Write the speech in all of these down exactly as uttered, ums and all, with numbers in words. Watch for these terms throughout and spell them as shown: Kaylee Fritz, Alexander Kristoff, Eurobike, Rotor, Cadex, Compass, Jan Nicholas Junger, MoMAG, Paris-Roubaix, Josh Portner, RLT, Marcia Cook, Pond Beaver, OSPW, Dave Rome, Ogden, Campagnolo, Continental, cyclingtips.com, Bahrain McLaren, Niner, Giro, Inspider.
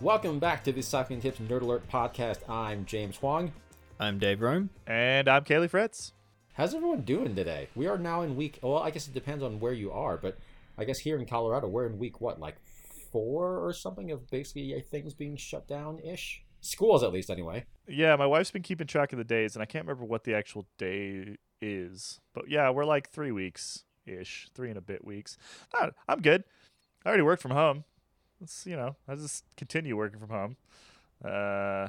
Welcome back to the Cycling Tips Nerd Alert podcast. I'm James Huang. I'm Dave Rome. And I'm Kaylee Fritz. How's everyone doing today? We are now in week, well, I guess it depends on where you are, but I guess here in Colorado, we're in week, what, like four or something of basically things being shut down-ish? Schools, at least, anyway. Yeah, my wife's been keeping track of the days, and I can't remember what the actual day is. But yeah, we're like three weeks-ish, three and a bit weeks. Ah, I'm good. I already work from home. Let's, you know, I'll just continue working from home. Uh,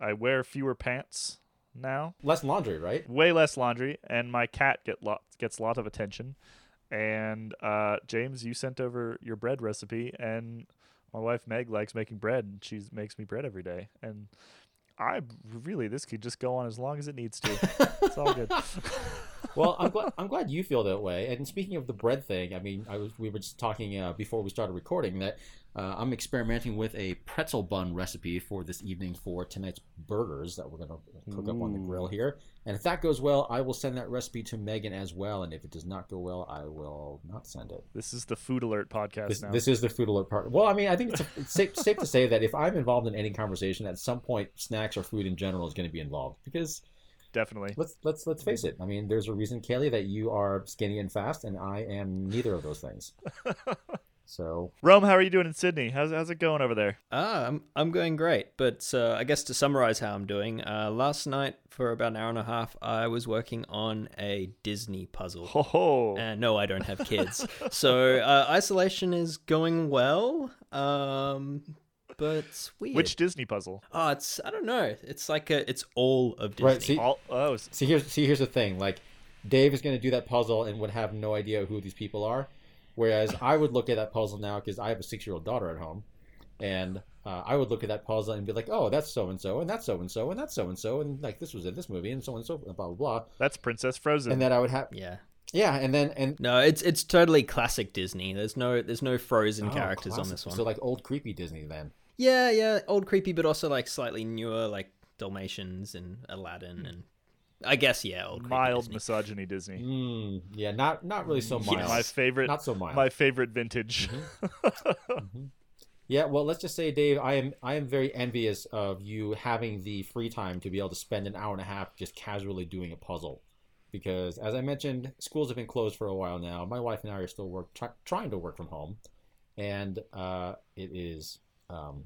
I wear fewer pants now. Less laundry, right? Way less laundry, and my cat get lot, gets a lot of attention. And uh, James, you sent over your bread recipe, and my wife Meg likes making bread, and she makes me bread every day. And I really, this could just go on as long as it needs to. It's all good. Well, I'm glad, I'm glad you feel that way. And speaking of the bread thing, I mean, I was we were just talking uh, before we started recording that uh, I'm experimenting with a pretzel bun recipe for this evening for tonight's burgers that we're going to cook Ooh. up on the grill here. And if that goes well, I will send that recipe to Megan as well. And if it does not go well, I will not send it. This is the Food Alert podcast this, now. This is the Food Alert part. Well, I mean, I think it's, a, it's safe, safe to say that if I'm involved in any conversation, at some point, snacks or food in general is going to be involved because... Definitely. Let's let's let's face it. I mean, there's a reason, Kaylee, that you are skinny and fast, and I am neither of those things. So, Rome, how are you doing in Sydney? How's how's it going over there? Ah, I'm I'm going great. But uh, I guess to summarize how I'm doing, uh, last night for about an hour and a half, I was working on a Disney puzzle. Oh, and no, I don't have kids, so uh, isolation is going well. Um. But it's weird. Which Disney puzzle? Oh, it's I don't know. It's like a, it's all of Disney. Right, see, all, oh. see here's see here's the thing. Like Dave is going to do that puzzle and would have no idea who these people are, whereas I would look at that puzzle now because I have a six-year-old daughter at home, and uh, I would look at that puzzle and be like, oh, that's so and so, and that's so and so, and that's so and so, and like this was in this movie, and so and so, blah blah blah. That's Princess Frozen. And then I would have yeah. Yeah, and then and no, it's it's totally classic Disney. There's no there's no Frozen oh, characters classic. on this one. So like old creepy Disney then. Yeah, yeah, old creepy, but also like slightly newer, like Dalmatians and Aladdin, and I guess yeah, old creepy mild Disney. misogyny Disney. Mm, yeah, not not really so mild. Yes. My favorite, not so mild. My favorite vintage. Mm-hmm. mm-hmm. Yeah, well, let's just say, Dave, I am I am very envious of you having the free time to be able to spend an hour and a half just casually doing a puzzle. Because, as I mentioned, schools have been closed for a while now. My wife and I are still work try, trying to work from home, and uh, it is um,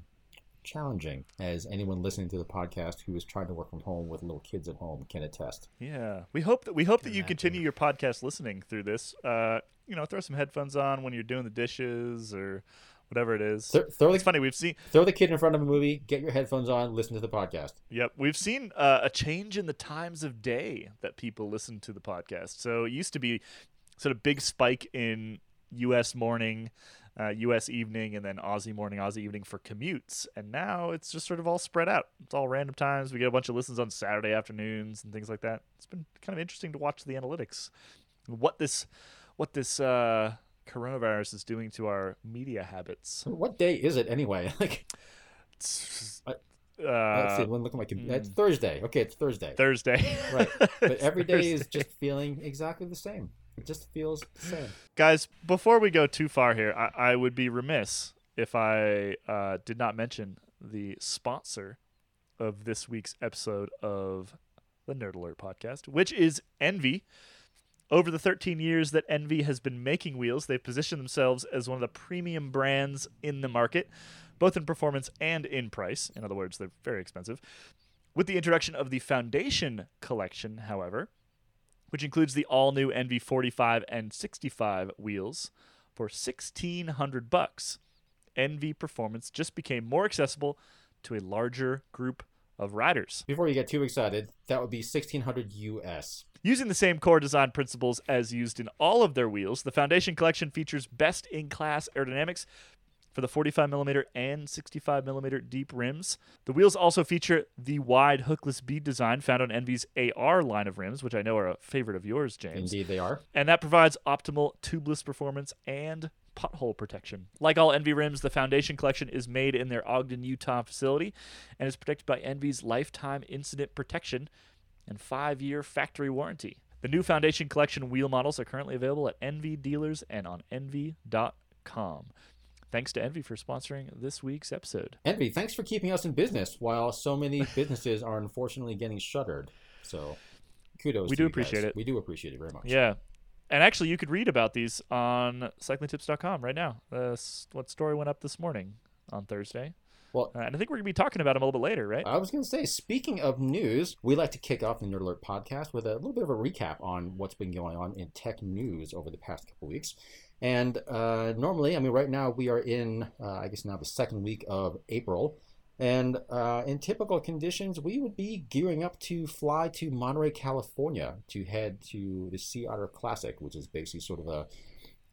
challenging, as anyone listening to the podcast who is trying to work from home with little kids at home can attest. Yeah, we hope that we hope that you continue your podcast listening through this. Uh, you know, throw some headphones on when you're doing the dishes or whatever it is. Th- throw the, it's funny, we've seen throw the kid in front of a movie, get your headphones on, listen to the podcast. Yep, we've seen uh, a change in the times of day that people listen to the podcast. So it used to be sort of big spike in U S morning, uh, U S evening, and then Aussie morning, Aussie evening for commutes. And now it's just sort of all spread out. It's all random times. We get a bunch of listens on Saturday afternoons and things like that. It's been kind of interesting to watch the analytics. What this, what this, uh, coronavirus is doing to our media habits. What day is it anyway? Like, uh, let's see. Let me look at my computer. It's Thursday. Okay, it's Thursday. Thursday. Right. But every day Thursday. is just feeling exactly the same. It just feels the same. Guys, before we go too far here, I, I would be remiss if I uh, did not mention the sponsor of this week's episode of the Nerd Alert podcast, which is ENVE. Over the thirteen years that ENVE has been making wheels, they've positioned themselves as one of the premium brands in the market, both in performance and in price. In other words, they're very expensive. With the introduction of the Foundation collection, however, which includes the all-new N V forty-five and sixty-five wheels for sixteen hundred bucks, ENVE Performance just became more accessible to a larger group of riders. Before you get too excited, that would be sixteen hundred U S. Using the same core design principles as used in all of their wheels, the Foundation Collection features best-in-class aerodynamics for the forty-five millimeter and sixty-five millimeter deep rims. The wheels also feature the wide hookless bead design found on ENVE's A R line of rims, which I know are a favorite of yours, James. Indeed, they are. And that provides optimal tubeless performance and pothole protection. Like all ENVE rims, the Foundation Collection is made in their Ogden, Utah facility and is protected by ENVE's lifetime incident protection and five-year factory warranty. The new Foundation Collection wheel models are currently available at ENVE dealers and on enve dot com. Thanks to Envy for sponsoring this week's episode. Envy, thanks for keeping us in business while so many businesses are unfortunately getting shuttered. So kudos we to do you appreciate guys. It. We do appreciate it very much. Yeah. And actually, you could read about these on cycling tips dot com right now. Uh, what story went up this morning on Thursday? Well, uh, and I think we're going to be talking about them a little bit later, right? I was going to say, speaking of news, we like to kick off the Nerd Alert podcast with a little bit of a recap on what's been going on in tech news over the past couple weeks. And uh, normally, I mean, right now we are in, uh, I guess now the second week of April. And uh, in typical conditions, we would be gearing up to fly to Monterey, California to head to the Sea Otter Classic, which is basically sort of a,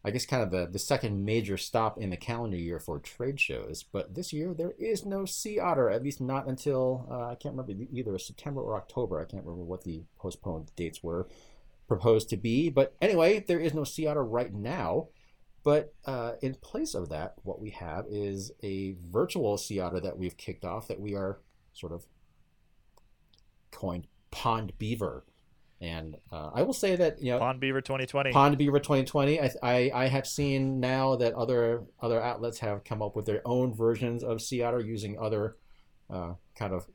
I guess kind of the, the second major stop in the calendar year for trade shows. But this year there is no Sea Otter, at least not until, uh, I can't remember, either September or October. I can't remember what the postponed dates were proposed to be. But anyway, there is no Sea Otter right now. But uh, in place of that, what we have is a virtual Sea Otter that we've kicked off that we are sort of coined Pond Beaver. And uh, I will say that, you know, Pond Beaver twenty twenty. Pond Beaver twenty twenty. I, I, I have seen now that other other outlets have come up with their own versions of Sea Otter using other uh, kind of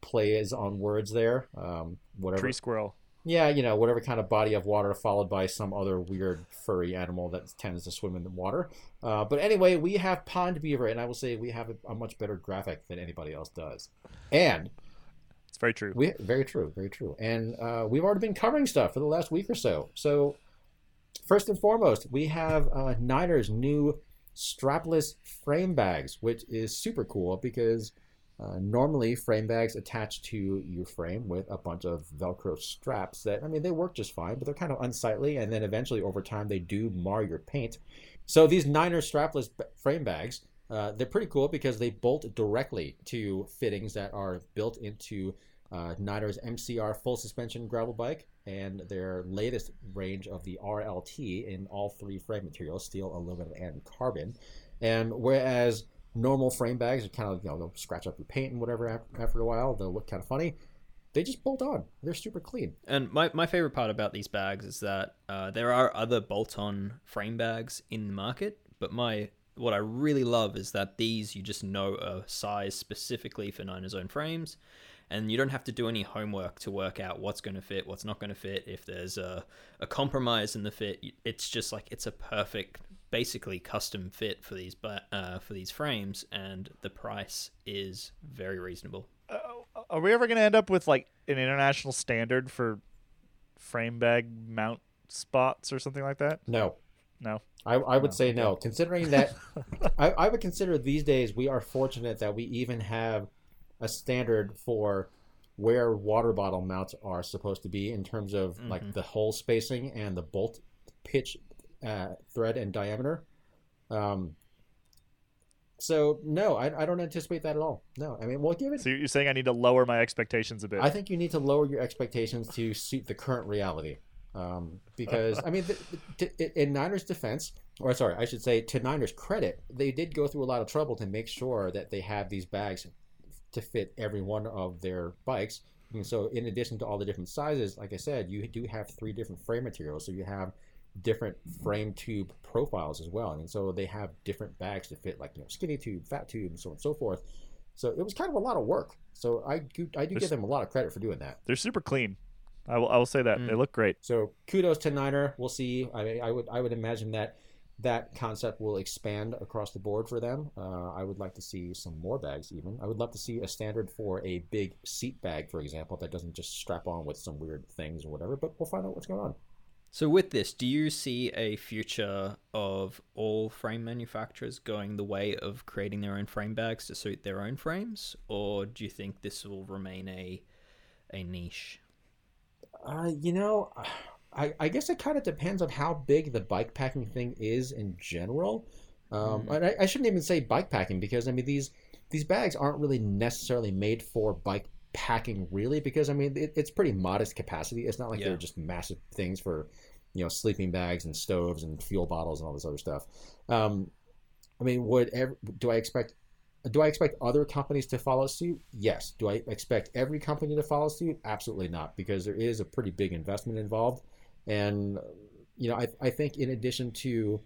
plays on words there. Um, whatever. Tree squirrel. Yeah, you know, whatever kind of body of water followed by some other weird furry animal that tends to swim in the water. Uh, but anyway, we have Pond Beaver, and I will say we have a, a much better graphic than anybody else does. And it's very true. We, very true, very true. And uh, we've already been covering stuff for the last week or so. So first and foremost, we have uh, Niner's new strapless frame bags, which is super cool because Uh, normally frame bags attach to your frame with a bunch of Velcro straps that, I mean, they work just fine, but they're kind of unsightly, and then eventually over time they do mar your paint. So these Niner strapless b- frame bags, uh, they're pretty cool because they bolt directly to fittings that are built into uh, Niner's M C R full suspension gravel bike and their latest range of the R L T in all three frame materials, steel, aluminum, and carbon. And whereas normal frame bags are kind of, you know, they'll scratch up your paint and whatever after, after a while. They'll look kind of funny. They just bolt on. They're super clean. And my, my favorite part about these bags is that uh, there are other bolt-on frame bags in the market, but my what I really love is that these you just know are sized specifically for Niner's own frames, and you don't have to do any homework to work out what's going to fit, what's not going to fit. If there's a, a compromise in the fit, it's just like it's a perfect basically custom fit for these uh, for these frames, and the price is very reasonable. Uh, are we ever going to end up with like an international standard for frame bag mount spots or something like that? No. No. I, I would no. say no. Considering that, I, I would consider these days we are fortunate that we even have a standard for where water bottle mounts are supposed to be in terms of mm-hmm. like the hole spacing and the bolt pitch Uh, thread and diameter. Um, so no, I, I don't anticipate that at all. No, I mean, well, give it. So you're saying I need to lower my expectations a bit. I think you need to lower your expectations to suit the current reality. Um, because I mean, the, the, in Niner's defense, or sorry, I should say to Niner's credit, they did go through a lot of trouble to make sure that they have these bags to fit every one of their bikes. And so in addition to all the different sizes, like I said, you do have three different frame materials. So you have different frame tube profiles as well, and so they have different bags to fit, like, you know, skinny tube, fat tube, and so on and so forth. So it was kind of a lot of work, so I do, I do they're, give them a lot of credit for doing that. They're super clean. I will I will say that. Mm. They look great. So kudos to Niner. We'll see. I mean, I would I would imagine that that concept will expand across the board for them. Uh, I would like to see some more bags even. I would love to see a standard for a big seat bag, for example, that doesn't just strap on with some weird things or whatever, but we'll find out what's going on. So with this, do you see a future of all frame manufacturers going the way of creating their own frame bags to suit their own frames, or do you think this will remain a a niche? Uh, you know, I, I guess it kind of depends on how big the bikepacking thing is in general. Um, mm. And I, I shouldn't even say bikepacking because, I mean, these these bags aren't really necessarily made for bikepacking, really, because, I mean, it, it's pretty modest capacity. It's not like yeah. they're just massive things for, you know, sleeping bags and stoves and fuel bottles and all this other stuff. Um, I mean, would every, do I expect do I expect other companies to follow suit? Yes. Do I expect every company to follow suit? Absolutely not, because there is a pretty big investment involved. And, you know, I, I think in addition to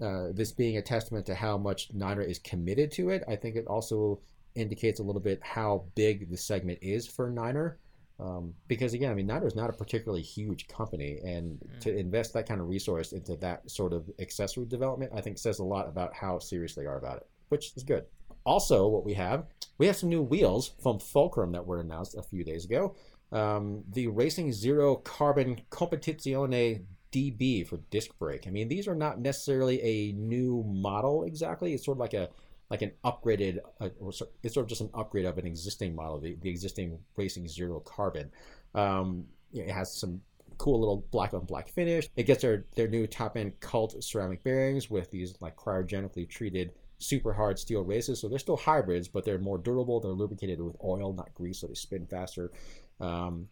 uh, this being a testament to how much Niner is committed to it, I think it also indicates a little bit how big the segment is for Niner. Um, because again, I mean, Niner is not a particularly huge company, and mm. to invest that kind of resource into that sort of accessory development, I think says a lot about how serious they are about it, which is good. Also, what we have, we have some new wheels from Fulcrum that were announced a few days ago. Um, the Racing Zero Carbon Competizione D B for disc brake. I mean, these are not necessarily a new model exactly. It's sort of like a like an upgraded, uh, or so, it's sort of just an upgrade of an existing model, the, the existing Racing Zero Carbon. Um, it has some cool little black on black finish. It gets their, their new top end cult ceramic bearings with these like cryogenically treated super hard steel races. So they're still hybrids, but they're more durable. They're lubricated with oil, not grease, so they spin faster. Um,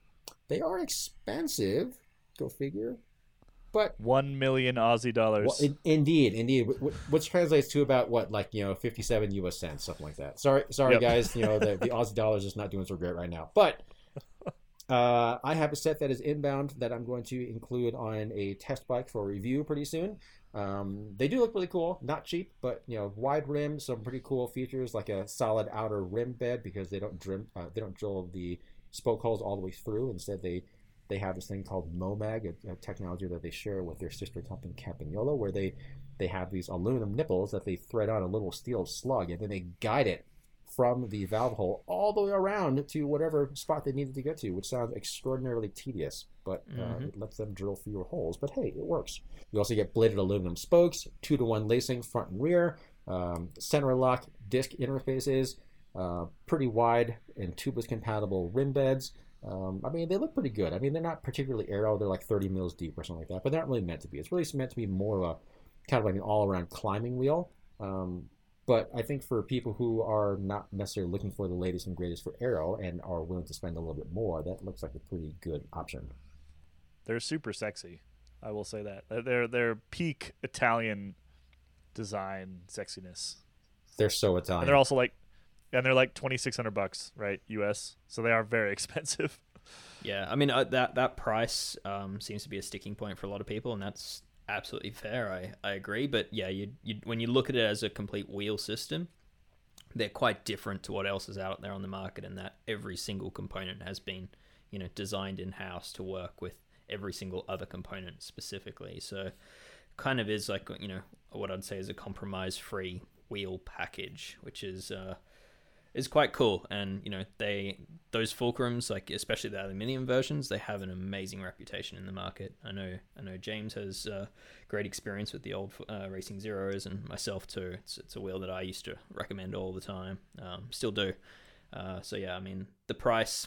they are expensive, go figure. But one million Aussie dollars. Well, in, indeed, indeed, which translates to about what, like you know, fifty-seven U S cents, something like that. Sorry, sorry, yep. guys, you know the, the Aussie dollar is just not doing so great right now. But uh, I have a set that is inbound that I'm going to include on a test bike for review pretty soon. Um, they do look really cool, not cheap, but you know, wide rim, some pretty cool features like a solid outer rim bed because they don't drim, uh, they don't drill the spoke holes all the way through. Instead, they They have this thing called MoMag, a, a technology that they share with their sister company Campagnolo, where they, they have these aluminum nipples that they thread on a little steel slug, and then they guide it from the valve hole all the way around to whatever spot they needed to get to, which sounds extraordinarily tedious, but uh, mm-hmm. it lets them drill fewer holes. But hey, it works. You also get bladed aluminum spokes, two-to-one lacing front and rear, um, center lock disc interfaces, uh, pretty wide and tubeless compatible rim beds. Um, I mean, they look pretty good. I mean, they're not particularly aero. They're like thirty mils deep or something like that, but they're not really meant to be. It's really meant to be more of a kind of like an all-around climbing wheel. Um, but I think for people who are not necessarily looking for the latest and greatest for aero and are willing to spend a little bit more, that looks like a pretty good option. They're super sexy. I will say that. They're, they're peak Italian design sexiness. They're so Italian. And they're also like, and they're like twenty-six hundred bucks, right, U S. So they are very expensive. Yeah, I mean, uh, that that price um, seems to be a sticking point for a lot of people, and that's absolutely fair. I, I agree. But, yeah, you, you when you look at it as a complete wheel system, they're quite different to what else is out there on the market, and that every single component has been, you know, designed in-house to work with every single other component specifically. So kind of is like, you know, what I'd say is a compromise-free wheel package, which is... Uh, It's quite cool, and you know they those Fulcrums, like especially the aluminium versions, they have an amazing reputation in the market. I know, I know James has uh, great experience with the old uh, Racing Zeros, and myself too. It's it's a wheel that I used to recommend all the time, um, still do. Uh, so yeah, I mean the price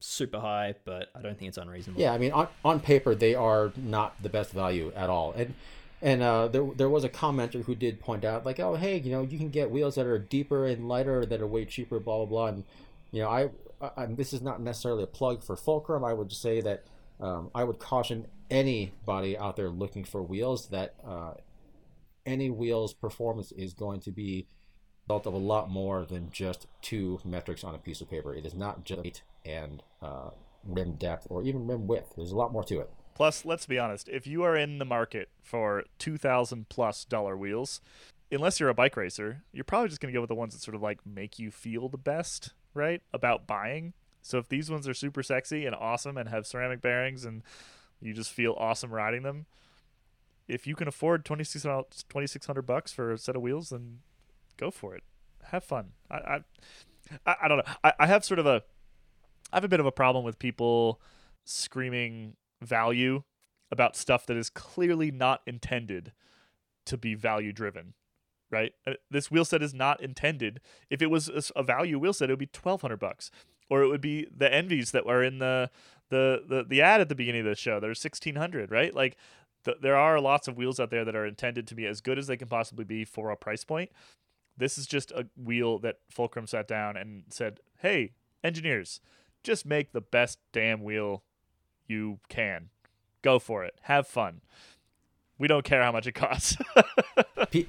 super high, but I don't think it's unreasonable. Yeah, I mean on on paper they are not the best value at all, and. And uh, there there was a commenter who did point out, like, oh, hey, you know, you can get wheels that are deeper and lighter that are way cheaper, blah, blah, blah. And, you know, I, I this is not necessarily a plug for Fulcrum. I would say that um, I would caution anybody out there looking for wheels that uh, any wheel's performance is going to be the result of a lot more than just two metrics on a piece of paper. It is not just weight and uh, rim depth or even rim width. There's a lot more to it. Plus, let's be honest, if you are in the market for two thousand plus dollar wheels, unless you're a bike racer, you're probably just going to go with the ones that sort of like make you feel the best, right, about buying. So if these ones are super sexy and awesome and have ceramic bearings and you just feel awesome riding them, if you can afford twenty-six hundred bucks for a set of wheels, then go for it. Have fun. I I, I don't know. I, I have sort of a, I have a bit of a problem with people screaming value about stuff that is clearly not intended to be value driven, right? This wheel set is not intended. If it was a value wheel set, it would be twelve hundred bucks, or it would be the Envies that were in the the the, the ad at the beginning of the show. They're sixteen hundred, right? Like th- there are lots of wheels out there that are intended to be as good as they can possibly be for a price point. This is just a wheel that Fulcrum sat down and said, hey, engineers, just make the best damn wheel you can. Go for it. Have fun. We don't care how much it costs. Pe-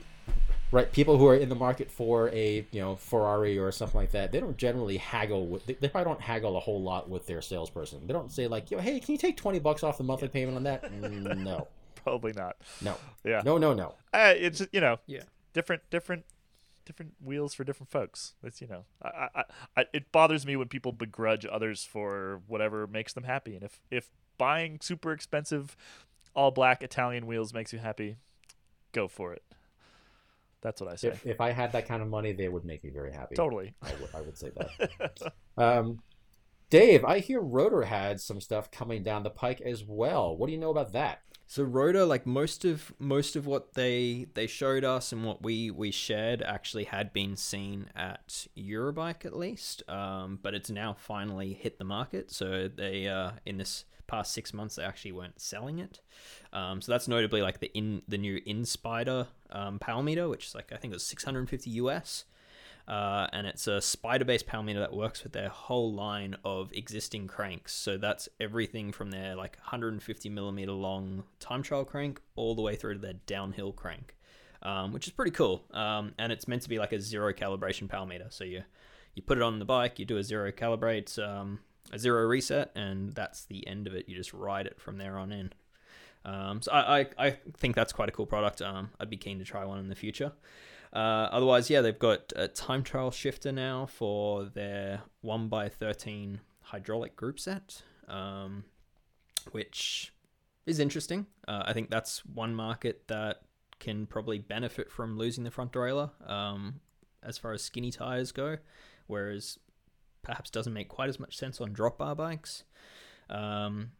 right. People who are in the market for a, you know, Ferrari or something like that, they don't generally haggle with, they, they probably don't haggle a whole lot with their salesperson. They don't say like, yo, hey, can you take twenty bucks off the monthly payment on that? No. probably not. No. Yeah. No, no, no. Uh, it's, you know, yeah. different, different, different wheels for different folks. It's, you know, I, I, I, it bothers me when people begrudge others for whatever makes them happy. And if, if buying super expensive all black Italian wheels makes you happy, go for it. That's what I say. If, if I had that kind of money, they would make me very happy. Totally. I would, I would say that. um, Dave, I hear Rotor had some stuff coming down the pike as well. What do you know about that? So Rotor, like most of most of what they they showed us and what we, we shared actually had been seen at Eurobike at least, um, but it's now finally hit the market. So they uh, in this past six months they actually weren't selling it. Um, so that's notably like the in the new Inspider um, power meter, which is like I think it was six hundred fifty U S. Uh, and it's a spider-based power meter that works with their whole line of existing cranks. So that's everything from their like one hundred fifty millimeter long time trial crank all the way through to their downhill crank, um, which is pretty cool. Um, and it's meant to be like a zero calibration power meter. So you you put it on the bike, you do a zero calibrate, um, a zero reset, and that's the end of it. You just ride it from there on in. Um, so I, I, I think that's quite a cool product. Um, I'd be keen to try one in the future. Uh, otherwise, yeah, they've got a time trial shifter now for their one by thirteen hydraulic group set, um, which is interesting. Uh, I think that's one market that can probably benefit from losing the front derailleur um, as far as skinny tires go, whereas perhaps doesn't make quite as much sense on drop bar bikes. Um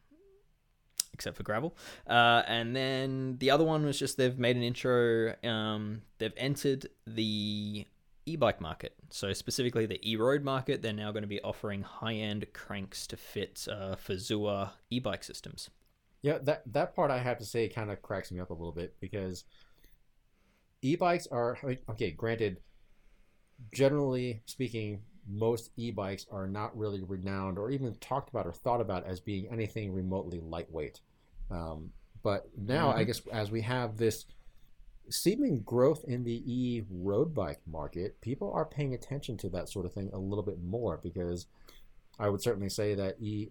except for gravel. Uh, and then the other one was just they've made an intro. Um, they've entered the e-bike market. So specifically the e-road market, they're now going to be offering high-end cranks to fit uh, Fazua e-bike systems. Yeah, that, that part I have to say kind of cracks me up a little bit because e-bikes are, okay, granted, generally speaking, most e-bikes are not really renowned or even talked about or thought about as being anything remotely lightweight. Um, but now, mm-hmm. I guess, as we have this seeming growth in the e-road bike market, people are paying attention to that sort of thing a little bit more because I would certainly say that e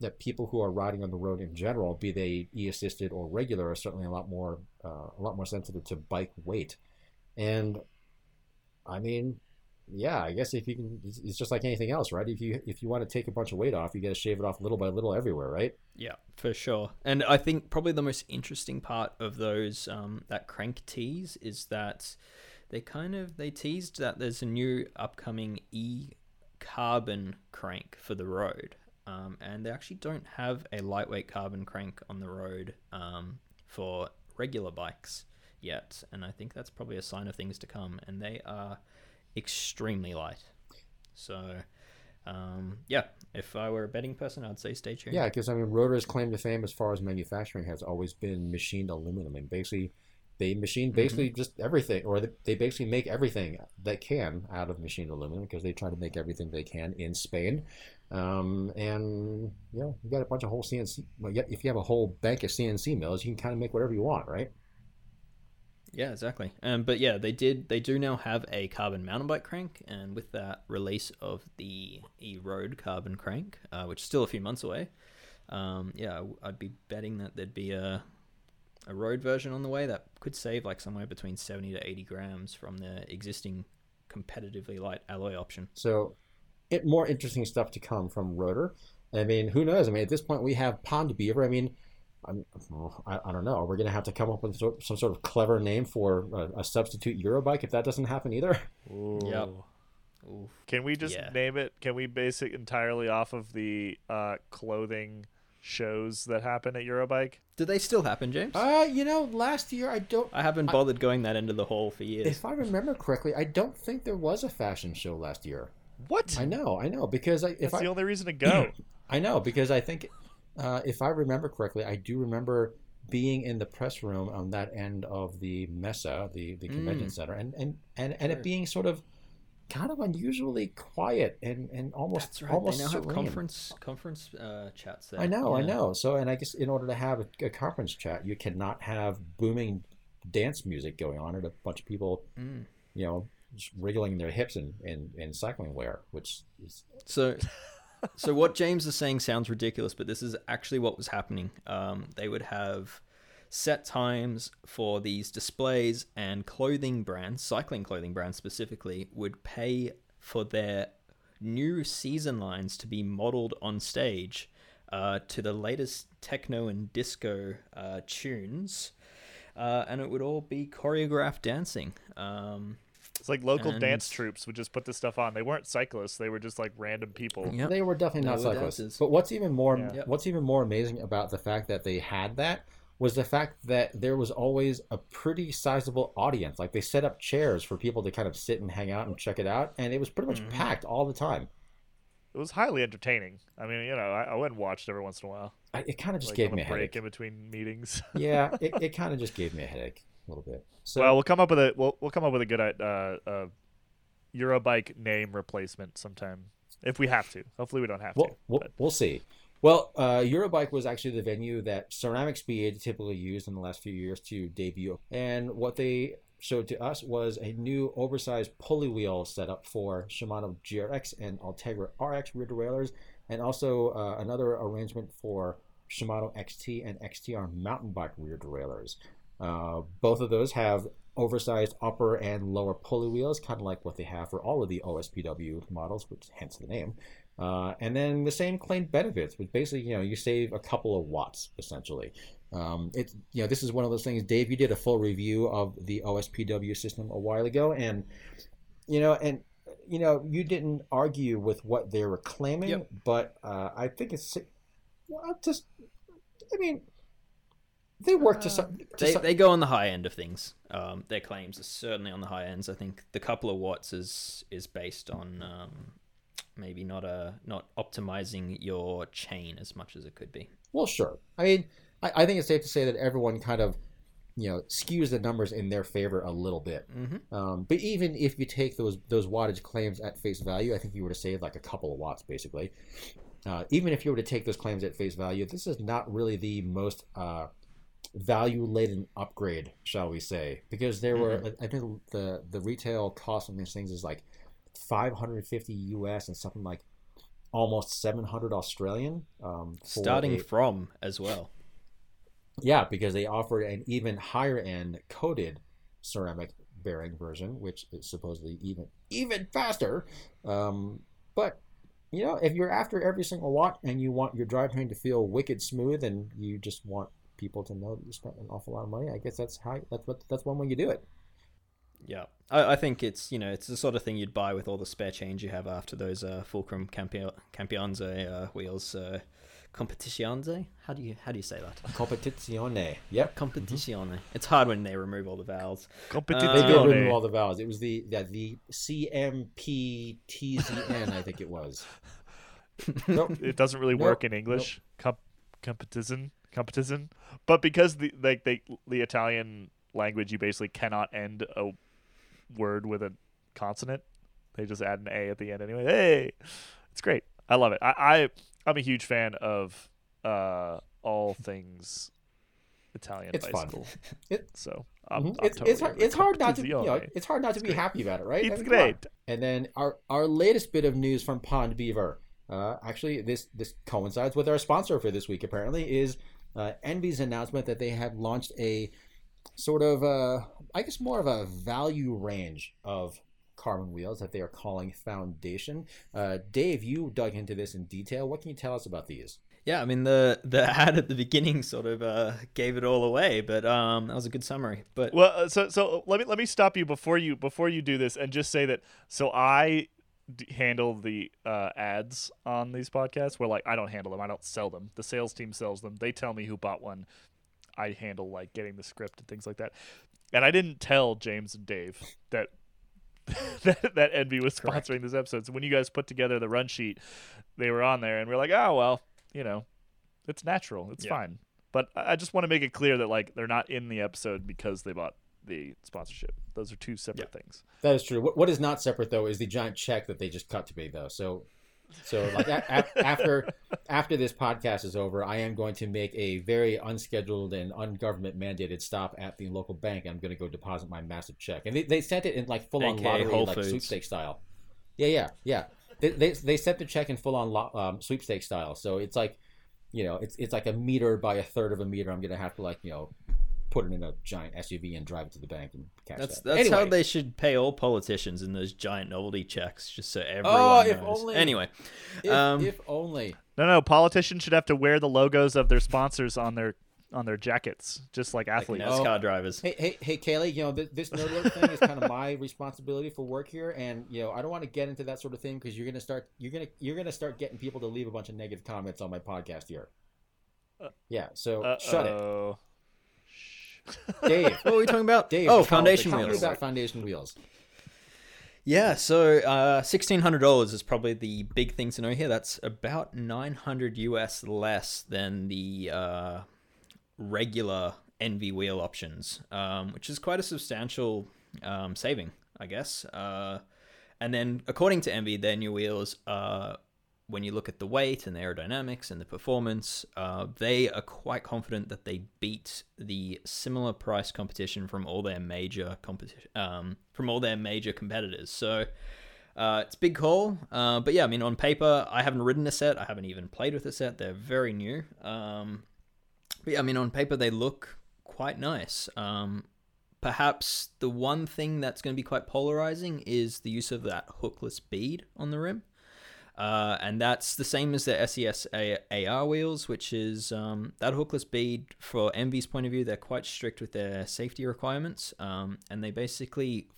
that people who are riding on the road in general, be they e-assisted or regular, are certainly a lot more uh, a lot more sensitive to bike weight. And I mean, yeah, I guess if you can, it's just like anything else, right? If you if you want to take a bunch of weight off, you got to shave it off little by little everywhere, right? Yeah, for sure. And I think probably the most interesting part of those um, that crank tease is that they kind of they teased that there's a new upcoming e-carbon crank for the road, um, and they actually don't have a lightweight carbon crank on the road um, for regular bikes yet, and I think that's probably a sign of things to come. And they are extremely light, so um yeah if I were a betting person, I'd say stay tuned. Yeah, because I mean, Rotor's claim to fame as far as manufacturing has always been machined aluminum, and basically they machine basically mm-hmm. just everything, or they, they basically make everything they can out of machined aluminum because they try to make everything they can in Spain. Um and yeah, you know, you got a bunch of whole C N C, well, yet if you have a whole bank of C N C mills, you can kind of make whatever you want, right? Yeah, exactly. Um, but yeah, they did. They do now have a carbon mountain bike crank, and with that release of the e-road carbon crank, uh, which is still a few months away, um, yeah, I'd be betting that there'd be a a road version on the way that could save like somewhere between seventy to eighty grams from the existing competitively light alloy option. So, it more interesting stuff to come from Rotor. I mean, who knows? I mean, at this point, we have Pond Beaver. I mean. I'm, I don't know. We're going to have to come up with some sort of clever name for a, a substitute Eurobike if that doesn't happen either. Ooh. Yep. Ooh. Can we just yeah. name it? Can we base it entirely off of the uh, clothing shows that happen at Eurobike? Do they still happen, James? Uh, you know, last year I don't... I haven't bothered I, going that end of the hall for years. If I remember correctly, I don't think there was a fashion show last year. What? I know, I know. Because I, if That's I, the only reason to go. I know, because I think... Uh, if I remember correctly, I do remember being in the press room on that end of the Mesa, the, the convention mm. center, and, and, and, and sure. it being sort of kind of unusually quiet and, and almost That's right. almost they now serene. Have conference conference uh, chats there. I know, yeah. I know. So, and I guess in order to have a, a conference chat, you cannot have booming dance music going on and a bunch of people, mm. you know, just wriggling their hips in, in, in cycling wear, which is... So... So what James is saying sounds ridiculous, but this is actually what was happening. Um, they would have set times for these displays, and clothing brands, cycling clothing brands specifically, would pay for their new season lines to be modeled on stage uh, to the latest techno and disco uh, tunes. Uh, and it would all be choreographed dancing. Um, it's like local and... dance troupes would just put this stuff on. They weren't cyclists. They were just like random people. Yep. They were definitely not cyclists. Dancers. But what's even more yeah. what's even more amazing about the fact that they had that was the fact that there was always a pretty sizable audience. Like, they set up chairs for people to kind of sit and hang out and check it out. And it was pretty much mm-hmm. packed all the time. It was highly entertaining. I mean, you know, I, I went and watched every once in a while. I, it kind of just like gave me a break headache. In between meetings. yeah, it, it kind of just gave me a headache a little bit. So, well, we'll come up with a we'll we'll come up with a good uh, uh, Eurobike name replacement sometime if we have to. Hopefully, we don't have we'll, to. We'll, we'll see. Well, uh, Eurobike was actually the venue that Ceramics B A typically used in the last few years to debut, and what they showed to us was a new oversized pulley wheel setup for Shimano G R X and Altegra R X rear derailleurs, and also uh, another arrangement for Shimano X T and X T R mountain bike rear derailleurs. Uh, both of those have oversized upper and lower pulley wheels, kind of like what they have for all of the O S P W models, which hence the name. Uh, and then the same claimed benefits, which basically, you know, you save a couple of watts essentially. Um, it's, you know, this is one of those things, Dave, you did a full review of the O S P W system a while ago, and, you know, and, you know, you didn't argue with what they were claiming, yep. but, uh, I think it's, well, just, I mean, they work uh, to some, to they, some... they go on the high end of things. Um, their claims are certainly on the high ends. I think the couple of watts is, is based on, um, maybe not, a, not optimizing your chain as much as it could be. Well, sure. I mean, I think it's safe to say that everyone kind of, you know, skews the numbers in their favor a little bit. Mm-hmm. Um, but even if you take those those wattage claims at face value, I think you were to save like a couple of watts, basically. Uh, even if you were to take those claims at face value, this is not really the most uh, value-laden upgrade, shall we say. Because there mm-hmm. were, I think the, the retail cost on these things is like five hundred fifty U S and something like almost seven hundred Australian. Um, Starting a, from as well. Yeah, because they offered an even higher end coated ceramic bearing version, which is supposedly even even faster. Um, but, you know, if you're after every single watt and you want your drivetrain to feel wicked smooth and you just want people to know that you spent an awful lot of money, I guess that's how that's what that's one way you do it. Yeah, I, I think it's, you know, it's the sort of thing you'd buy with all the spare change you have after those uh, Fulcrum Campion- Campionze uh, wheels. Uh, Competizione? How do you how do you say that? Competizione. Yep. Competizione. Mm-hmm. It's hard when they remove all the vowels. Competizione. Uh, they did remove all the vowels. It was the yeah, the C M P T Z N, I think it was. Nope. It doesn't really work nope. in English. Nope. Com- competizione. Competizione. But because the like they the Italian language, you basically cannot end a word with a consonant. They just add an A at the end anyway. Hey, it's great. I love it. I. I I'm a huge fan of uh, all things Italian it's bicycle. Fun. It, so I'm, mm-hmm. I'm it's totally it's, hard, it's hard not to you know, it's hard not to it's be great. happy about it, right? It's I mean, great. And then our our latest bit of news from Pond Beaver, uh, actually this this coincides with our sponsor for this week. Apparently, is uh, Envy's announcement that they have launched a sort of uh, I guess more of a value range of carbon wheels that they are calling Foundation. Uh, Dave, you dug into this in detail. What can you tell us about these? Yeah, I mean, the the ad at the beginning sort of uh, gave it all away, but um, that was a good summary. But well, so so let me let me stop you before you before you do this and just say that. So I d- handle the uh, ads on these podcasts. Where like I don't handle them. I don't sell them. The sales team sells them. They tell me who bought one. I handle like getting the script and things like that. And I didn't tell James and Dave that. that that Envy was Correct. sponsoring this episode. So when you guys put together the run sheet, they were on there, and we we're like, oh well, you know, it's natural, it's yeah. fine. But I just want to make it clear that like they're not in the episode because they bought the sponsorship. Those are two separate yeah. things. That is true. What, what is not separate though is the giant check that they just cut to me though. So so like a- after after this podcast is over, I am going to make a very unscheduled and ungovernment mandated stop at the local bank. I'm going to go deposit my massive check, and they, they sent it in like full on lottery, like sweepstakes style. Yeah, yeah, yeah. They they, they sent the check in full on lo- um, sweepstakes style. So it's like you know, it's it's like a meter by a third of a meter. I'm gonna have to like, you know, put it in a giant S U V and drive it to the bank and cash that's, that. That's anyway. How they should pay all politicians in those giant novelty checks, just so everyone oh, if knows. Only. Anyway, if, um, if only. No, no, politicians should have to wear the logos of their sponsors on their on their jackets, just like athletes, like NASCAR oh. drivers. Hey, hey, hey, Kaylee, you know, this, this no look thing is kind of my responsibility for work here, and you know, I don't want to get into that sort of thing because you're gonna start, you're gonna, you're gonna start getting people to leave a bunch of negative comments on my podcast here. Yeah, so Uh-oh. shut it. Dave, what are we talking about? Dave, oh, foundation wheels. Talking about foundation wheels. Yeah, so uh, sixteen hundred dollars is probably the big thing to know here. That's about nine hundred U S less than the uh, regular N V wheel options, um, which is quite a substantial um, saving, I guess. Uh, and then, according to N V, their new wheels are, when you look at the weight and the aerodynamics and the performance, uh, they are quite confident that they beat the similar price competition from all their major competition, um, from all their major competitors. So uh, it's a big call. Uh, but yeah, I mean, on paper, I haven't ridden a set. I haven't even played with a set. They're very new. Um, but yeah, I mean, on paper, they look quite nice. Um, perhaps the one thing that's going to be quite polarizing is the use of that hookless bead on the rim. Uh, and that's the same as the S E S A R wheels, which is um, that hookless bead. For Envy's point of view, they're quite strict with their safety requirements, um, and they basically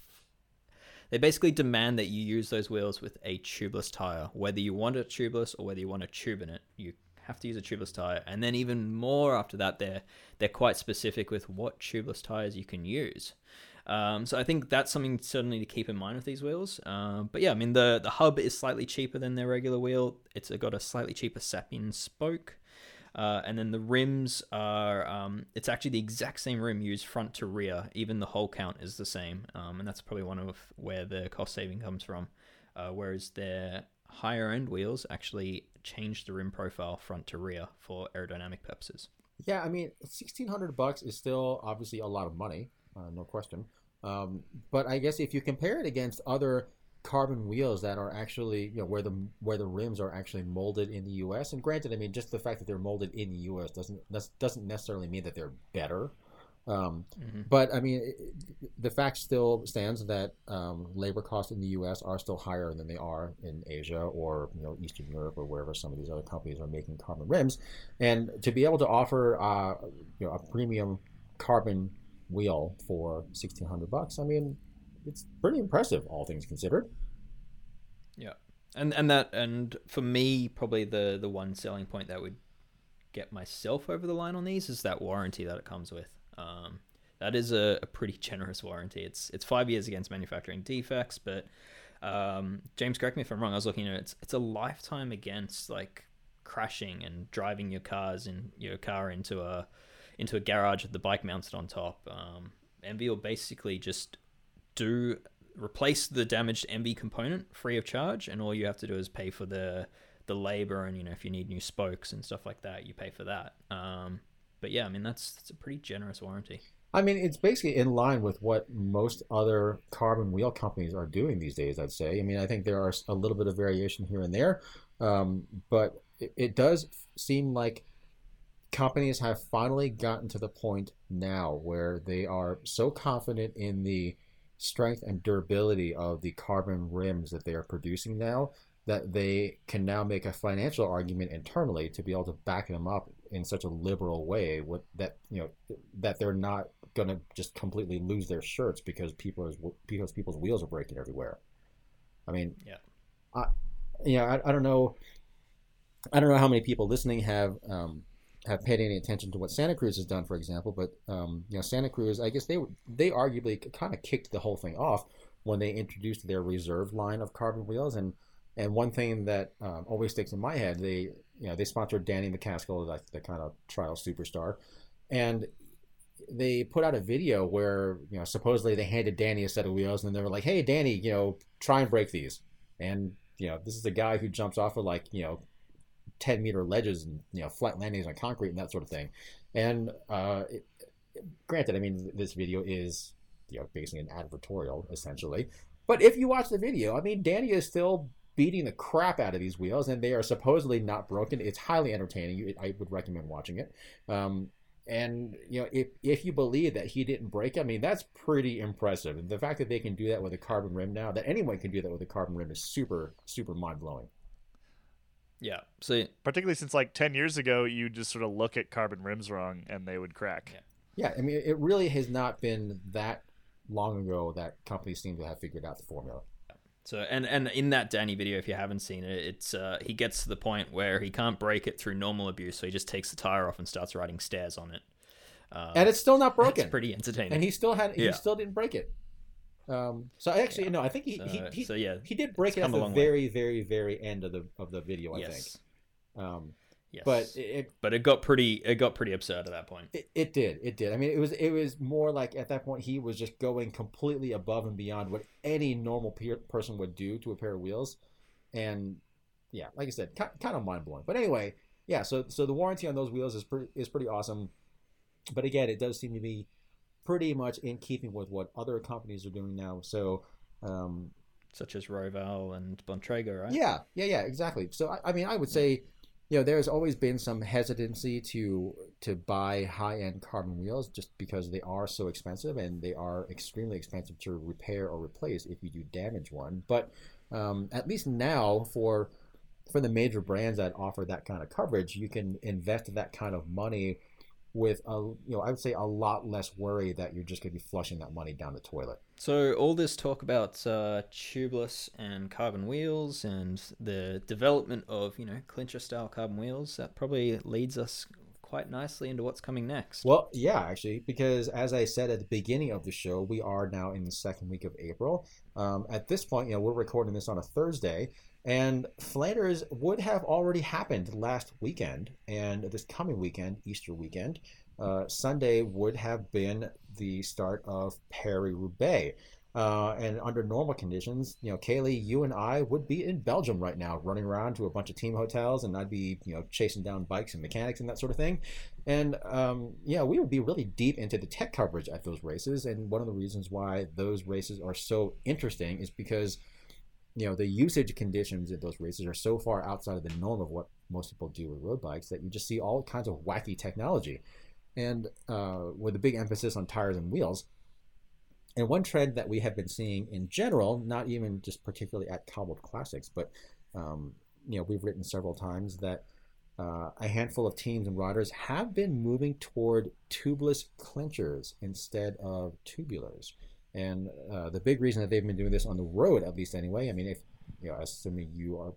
they basically demand that you use those wheels with a tubeless tire. Whether you want a tubeless or whether you want a tube in it, you have to use a tubeless tire. And then even more after that, they're they're quite specific with what tubeless tires you can use. Um, so I think that's something certainly to keep in mind with these wheels. Uh, but yeah, I mean, the, the hub is slightly cheaper than their regular wheel. It's got a slightly cheaper sapien spoke. Uh, and then the rims are, um, it's actually the exact same rim used front to rear. Even the hole count is the same. Um, and that's probably one of where the cost saving comes from. Uh, whereas their higher end wheels actually change the rim profile front to rear for aerodynamic purposes. Yeah, I mean, sixteen hundred bucks is still obviously a lot of money. Uh, no question. Um, but I guess if you compare it against other carbon wheels that are actually, you know, where the where the rims are actually molded in the U S, and granted, I mean, just the fact that they're molded in the U S doesn't doesn't necessarily mean that they're better. Um, mm-hmm. But I mean, it, the fact still stands that um, labor costs in the U S are still higher than they are in Asia or, you know, Eastern Europe or wherever some of these other companies are making carbon rims, and to be able to offer uh, you know, a premium carbon wheel for sixteen hundred bucks, I mean, it's pretty impressive, all things considered. Yeah, and and that and for me, probably the the one selling point that would get myself over the line on these is that warranty that it comes with. Um, that is a, a pretty generous warranty. It's it's five years against manufacturing defects, but um, James, correct me if I'm wrong. I was looking at it, it's it's a lifetime against like crashing and driving your cars in your car into a into a garage with the bike mounted on top. Um, Envy will basically just do replace the damaged Envy component free of charge, and all you have to do is pay for the the labor, and you know, if you need new spokes and stuff like that, you pay for that. Um, but yeah, I mean, that's, that's a pretty generous warranty. I mean, it's basically in line with what most other carbon wheel companies are doing these days, I'd say. I mean, I think there are a little bit of variation here and there, um, but it, it does seem like companies have finally gotten to the point now where they are so confident in the strength and durability of the carbon rims that they are producing now that they can now make a financial argument internally to be able to back them up in such a liberal way with that, you know, that they're not going to just completely lose their shirts because people because people's wheels are breaking everywhere. I mean, yeah, I, you know, I, I don't know. I don't know how many people listening have, um, have paid any attention to what Santa Cruz has done, for example, but um, you know, Santa Cruz, I guess they they arguably kind of kicked the whole thing off when they introduced their reserve line of carbon wheels. And and one thing that um, always sticks in my head, they you know they sponsored Danny McCaskill, the, the kind of trial superstar, and they put out a video where, you know, supposedly they handed Danny a set of wheels and they were like, "Hey, Danny, you know, try and break these." And you know, this is a guy who jumps off of like, you know, ten meter ledges and, you know, flat landings on concrete and that sort of thing. And uh, it, granted, I mean, this video is, you know, basically an advertorial essentially. But if you watch the video, I mean, Danny is still beating the crap out of these wheels, and they are supposedly not broken. It's highly entertaining. I would recommend watching it. Um, and, you know, if if you believe that he didn't break, I mean, that's pretty impressive. And the fact that they can do that with a carbon rim now, that anyone can do that with a carbon rim, is super, super mind-blowing. Yeah. So, particularly since like ten years ago, you just sort of look at carbon rims wrong and they would crack. Yeah. yeah. I mean, it really has not been that long ago that companies seem to have figured out the formula. So, and, and in that Danny video, if you haven't seen it, it's uh, he gets to the point where he can't break it through normal abuse. So he just takes the tire off and starts riding stairs on it. Um, and it's still not broken. It's pretty entertaining. And he still had yeah. he still didn't break it. Um, so I actually, yeah. no, I think he, so, he, he, so yeah, he did break it at the very, way. very, very end of the, of the video, I yes. think. Um, yes. but it, but it got pretty, it got pretty absurd at that point. It, it did. It did. I mean, it was, it was more like at that point, he was just going completely above and beyond what any normal peer, person would do to a pair of wheels. And yeah, like I said, kind, kind of mind blowing, but anyway, yeah. So, so the warranty on those wheels is pretty, is pretty awesome. But again, it does seem to be pretty much in keeping with what other companies are doing now. So, um, such as Roval and Bontrago, right? Yeah, yeah, yeah, exactly. So, I, I mean, I would say, you know, there's always been some hesitancy to to buy high-end carbon wheels just because they are so expensive, and they are extremely expensive to repair or replace if you do damage one. But um, at least now, for for the major brands that offer that kind of coverage, you can invest that kind of money with a, you know, I would say a lot less worry that you're just going to be flushing that money down the toilet. So all this talk about uh, tubeless and carbon wheels and the development of, you know, clincher style carbon wheels, that probably leads us quite nicely into what's coming next. Well, yeah, actually, because as I said at the beginning of the show, we are now in the second week of April. Um, at this point, you know, we're recording this on a Thursday, and Flanders would have already happened last weekend, and this coming weekend, Easter weekend, uh, Sunday would have been the start of Paris-Roubaix. Uh, and under normal conditions, you know, Kaylee, you and I would be in Belgium right now, running around to a bunch of team hotels, and I'd be, you know, chasing down bikes and mechanics and that sort of thing. And, um, yeah, we would be really deep into the tech coverage at those races. And one of the reasons why those races are so interesting is because, you know, the usage conditions at those races are so far outside of the norm of what most people do with road bikes that you just see all kinds of wacky technology, and uh, with a big emphasis on tires and wheels. And one trend that we have been seeing in general, not even just particularly at cobbled classics, but, um, you know, we've written several times that uh, a handful of teams and riders have been moving toward tubeless clinchers instead of tubulars. And uh, the big reason that they've been doing this on the road, at least anyway, I mean, if, you know, assuming you are,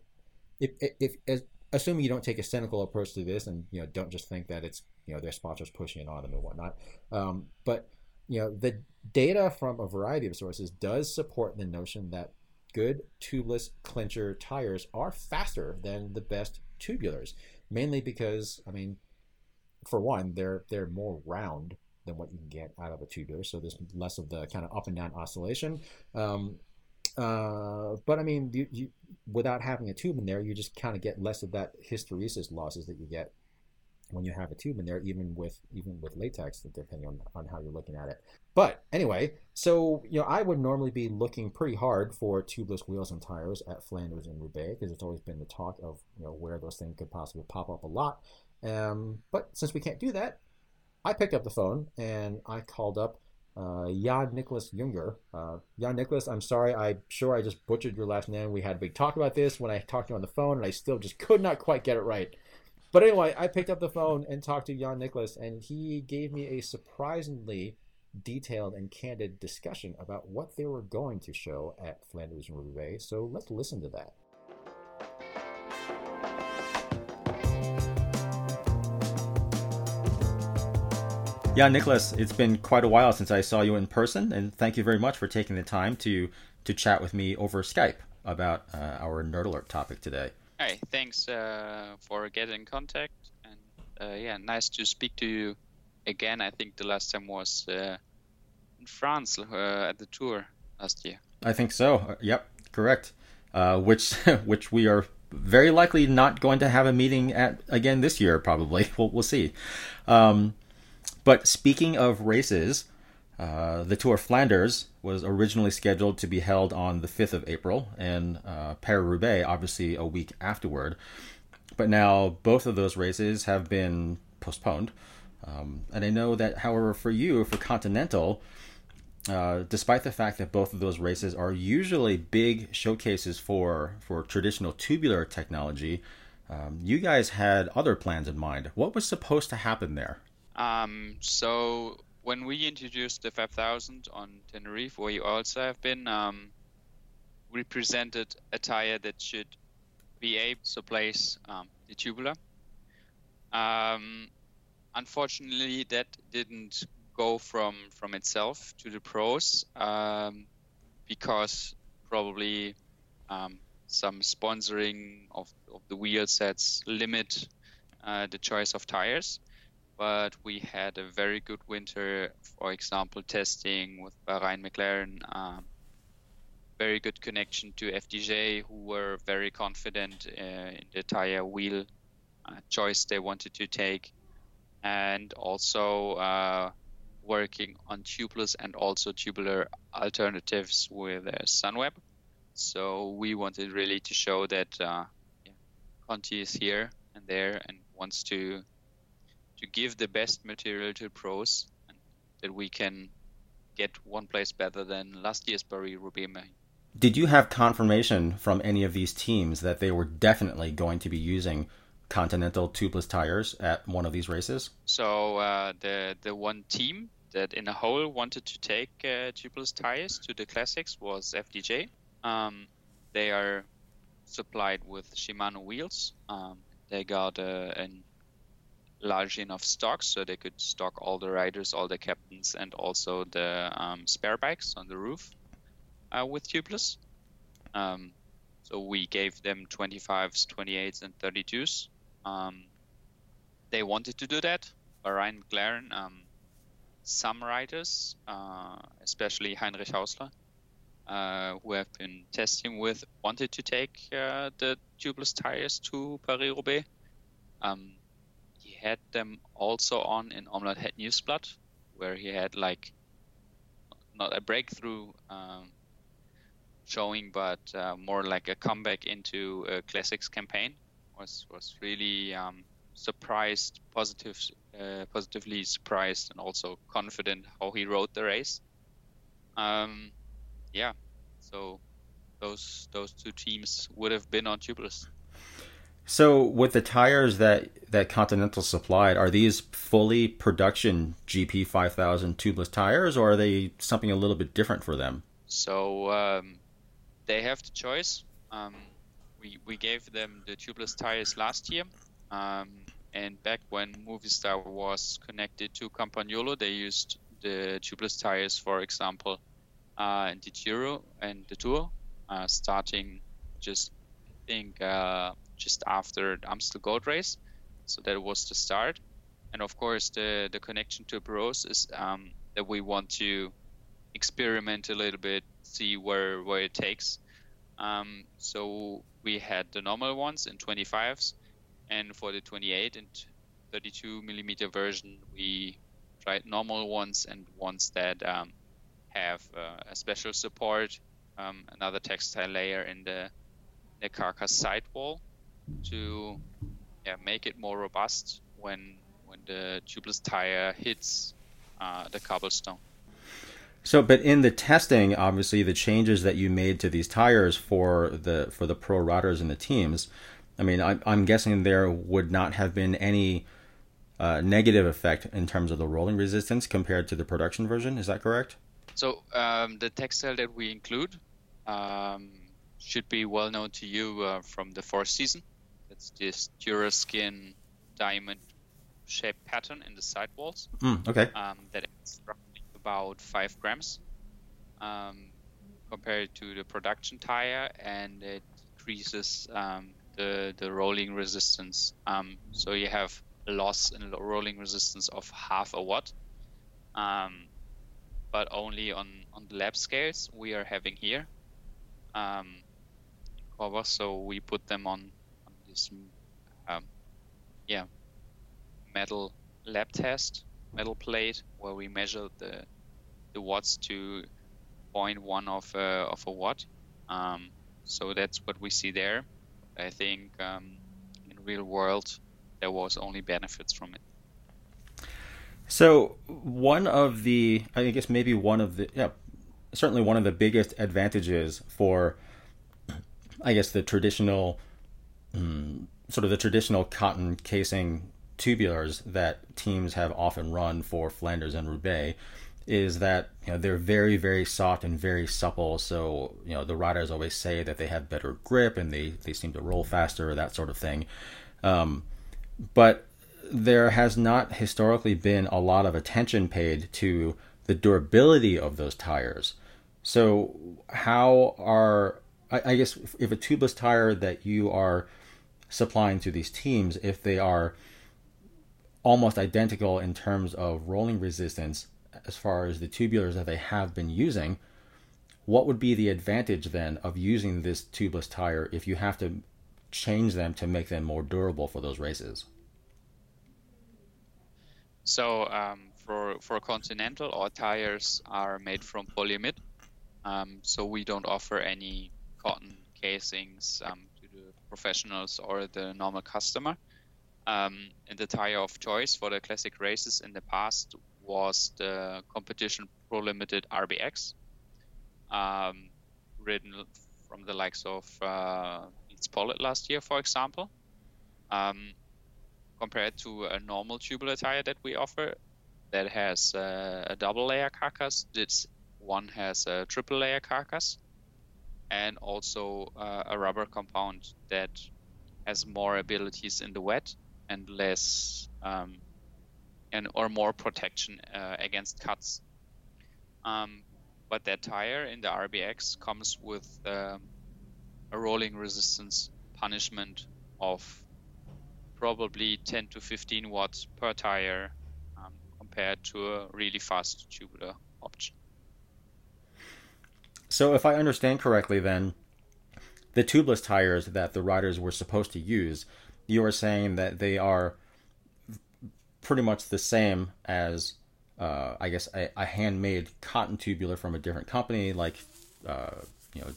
if, if, if as, assuming you don't take a cynical approach to this, and, you know, don't just think that it's, you know, their sponsors pushing it on them and whatnot. Um, but, you know, the data from a variety of sources does support the notion that good tubeless clincher tires are faster than the best tubulars, mainly because, I mean, for one, they're, they're more round than what you can get out of a tubular, so there's less of the kind of up and down oscillation. Um, uh, but I mean, you, you, without having a tube in there, you just kind of get less of that hysteresis losses that you get when you have a tube in there, even with even with latex, depending on, on how you're looking at it. But anyway, so, you know, I would normally be looking pretty hard for tubeless wheels and tires at Flanders and Roubaix, because it's always been the talk of, you know, where those things could possibly pop up a lot. Um, but since we can't do that, I picked up the phone and I called up uh, Jan Nicholas Junger. Uh, Jan Nicholas, I'm sorry, I'm sure I just butchered your last name. We had a big talk about this when I talked to you on the phone, and I still just could not quite get it right. But anyway, I picked up the phone and talked to Jan Nicholas, and he gave me a surprisingly detailed and candid discussion about what they were going to show at Flanders and Roubaix. So let's listen to that. Yeah, Nicholas, it's been quite a while since I saw you in person, and thank you very much for taking the time to to chat with me over Skype about uh, our Nerd Alert topic today. Hi, thanks uh, for getting in contact, and uh, yeah, nice to speak to you again. I think the last time was uh, in France uh, at the Tour last year. I think so. Uh, yep, correct. Uh, which which we are very likely not going to have a meeting at again this year, probably. We'll we'll see. Um, But speaking of races, Uh, the Tour of Flanders was originally scheduled to be held on the fifth of April and uh, Paris-Roubaix, obviously, a week afterward. But now both of those races have been postponed. Um, and I know that, however, for you, for Continental, uh, despite the fact that both of those races are usually big showcases for, for traditional tubular technology, um, you guys had other plans in mind. What was supposed to happen there? Um, so... When we introduced the five thousand on Tenerife, where you also have been, um, we presented a tire that should be able to place um, the tubular. Um, unfortunately, that didn't go from, from itself to the pros um, because probably um, some sponsoring of, of the wheel sets limit uh, the choice of tires. But we had a very good winter, for example, testing with Bahrain McLaren. Um, very good connection to F D J, who were very confident uh, in the tire wheel uh, choice they wanted to take. And also uh, working on tubeless and also tubular alternatives with uh, Sunweb. So we wanted really to show that uh, yeah, Conti is here and there and wants to... to give the best material to pros, and that we can get one place better than last year's Paris-Roubaix. Did you have confirmation from any of these teams that they were definitely going to be using Continental tubeless tires at one of these races? So uh, the the one team that in a whole wanted to take uh, tubeless tires to the classics was F D J. Um, they are supplied with Shimano wheels. Um, they got uh, an large enough stock so they could stock all the riders, all the captains, and also the um, spare bikes on the roof uh, with tubeless. Um, so we gave them twenty-fives, twenty-eights, and thirty-twos. Um, they wanted to do that. Bahrain McLaren, um, some riders, uh, especially Heinrich Hausler, uh, who have been testing with, wanted to take uh, the tubeless tires to Paris-Roubaix. Um, He had them also on in Omlad Het Nieuwsblad, where he had like not a breakthrough um, showing, but uh, more like a comeback into a classics campaign. Was was really um, surprised, positive, uh, positively surprised, and also confident how he rode the race. Um, yeah, so those those two teams would have been on tubeless. So with the tires that, that Continental supplied, are these fully production G P five thousand tubeless tires, or are they something a little bit different for them? So um, they have the choice. Um, we we gave them the tubeless tires last year, um, and back when Movistar was connected to Campagnolo, they used the tubeless tires, for example, uh, in the Giro and the Tour, uh, starting just, I think... Uh, just after the Amstel Gold Race, so that was the start. And of course, the, the connection to Paris is um, that we want to experiment a little bit, see where where it takes. Um, so we had the normal ones in twenty-fives, and for the twenty-eight and thirty-two millimeter version, we tried normal ones and ones that um, have uh, a special support, um, another textile layer in the, the carcass sidewall, to yeah, make it more robust when when the tubeless tire hits uh, the cobblestone. So, but in the testing, obviously, the changes that you made to these tires for the for the pro riders and the teams, I mean, I, I'm guessing there would not have been any uh, negative effect in terms of the rolling resistance compared to the production version. Is that correct? So, um, the textile that we include um, should be well known to you uh, from the fourth season. It's this Duraskin diamond-shaped pattern in the sidewalls. Mm, okay. Um, that is roughly about five grams um, compared to the production tire, and it decreases um, the the rolling resistance. Um, so you have a loss in rolling resistance of half a watt, um, but only on, on the lap scales we are having here. Um, so we put them on. This, um, yeah, metal lap test, metal plate, where we measure the the watts to zero point one of a, of a watt. Um, so that's what we see there. I think um, in real world, there was only benefits from it. So one of the, I guess maybe one of the, yeah, certainly one of the biggest advantages for, I guess, the traditional, um, sort of the traditional cotton casing tubulars that teams have often run for Flanders and Roubaix is that, you know, they're very, very soft and very supple. So, you know, the riders always say that they have better grip and they, they seem to roll faster, that sort of thing. Um, but there has not historically been a lot of attention paid to the durability of those tires. So how are, I, I guess, if a tubeless tire that you are supplying to these teams, if they are almost identical in terms of rolling resistance as far as the tubulars that they have been using, what would be the advantage then of using this tubeless tire if you have to change them to make them more durable for those races? So um, for for Continental, our tires are made from polyamide. Um, so we don't offer any cotton casings um, to the professionals or the normal customer. Um, and the tire of choice for the classic races in the past was the Competition Pro Limited R B X, um, ridden from the likes of uh, It's Pollitt last year, for example. Um, compared to a normal tubular tire that we offer that has uh, a double layer carcass, this one has a triple layer carcass and also uh, a rubber compound that has more abilities in the wet and less um, and or more protection uh, against cuts. Um, but that tire in the R B X comes with um, a rolling resistance punishment of probably ten to fifteen watts per tire um, compared to a really fast tubular option. So if I understand correctly then, the tubeless tires that the riders were supposed to use, you are saying that they are pretty much the same as, uh, I guess, a, a handmade cotton tubular from a different company like, uh, you know,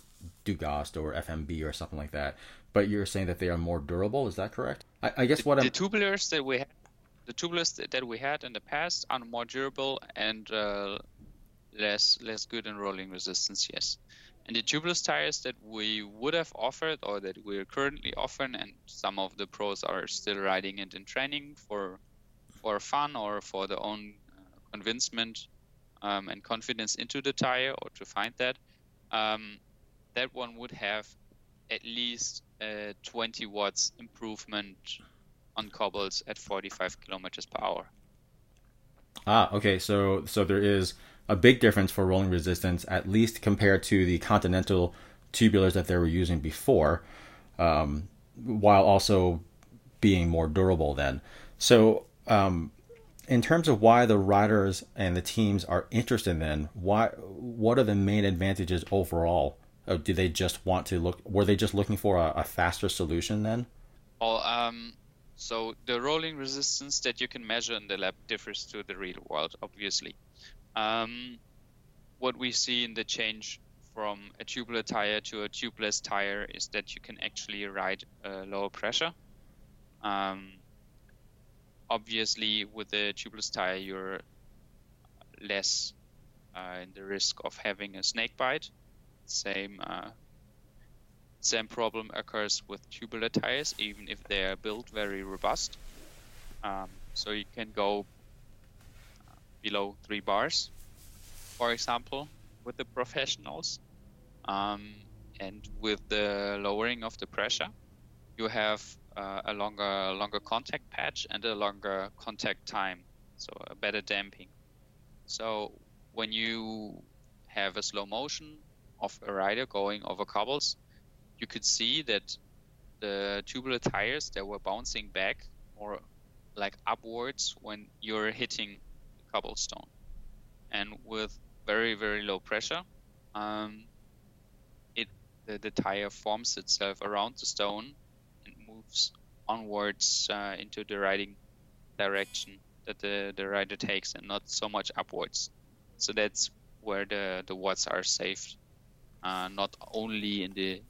Dugast or F M B or something like that. But you're saying that they are more durable. Is that correct? I, I guess what the, I'm... the tubulars that we had, the tubulars that we had in the past are more durable and uh, less less good in rolling resistance. Yes, and the tubeless tires that we would have offered or that we're currently offering, and some of the pros are still riding it in training for for fun or for their own uh, convincement um, and confidence into the tire or to find that um, that one would have at least a twenty watts improvement on cobbles at forty-five kilometers per hour. Ah, okay. So, so there is a big difference for rolling resistance, at least compared to the Continental tubulars that they were using before, um, while also being more durable then. So, um, in terms of why the riders and the teams are interested then, why, what are the main advantages overall? Oh, do they just want to look? Were they just looking for a, a faster solution then? Well, um, so the rolling resistance that you can measure in the lab differs to the real world, obviously. Um, what we see in the change from a tubular tire to a tubeless tire is that you can actually ride uh, lower pressure. Um, obviously, with the tubeless tire, you're less uh, in the risk of having a snake bite. Same uh, same problem occurs with tubular tires, even if they are built very robust. Um, so you can go below three bars, for example, with the professionals. Um, and with the lowering of the pressure, you have uh, a longer longer contact patch and a longer contact time, so a better damping. So when you have a slow motion of a rider going over cobbles, you could see that the tubular tires, they were bouncing back or like upwards when you're hitting the cobblestone. And with very, very low pressure, um, it the, the tire forms itself around the stone and moves onwards uh, into the riding direction that the, the rider takes and not so much upwards. So that's where the, the watts are saved, uh, not only in the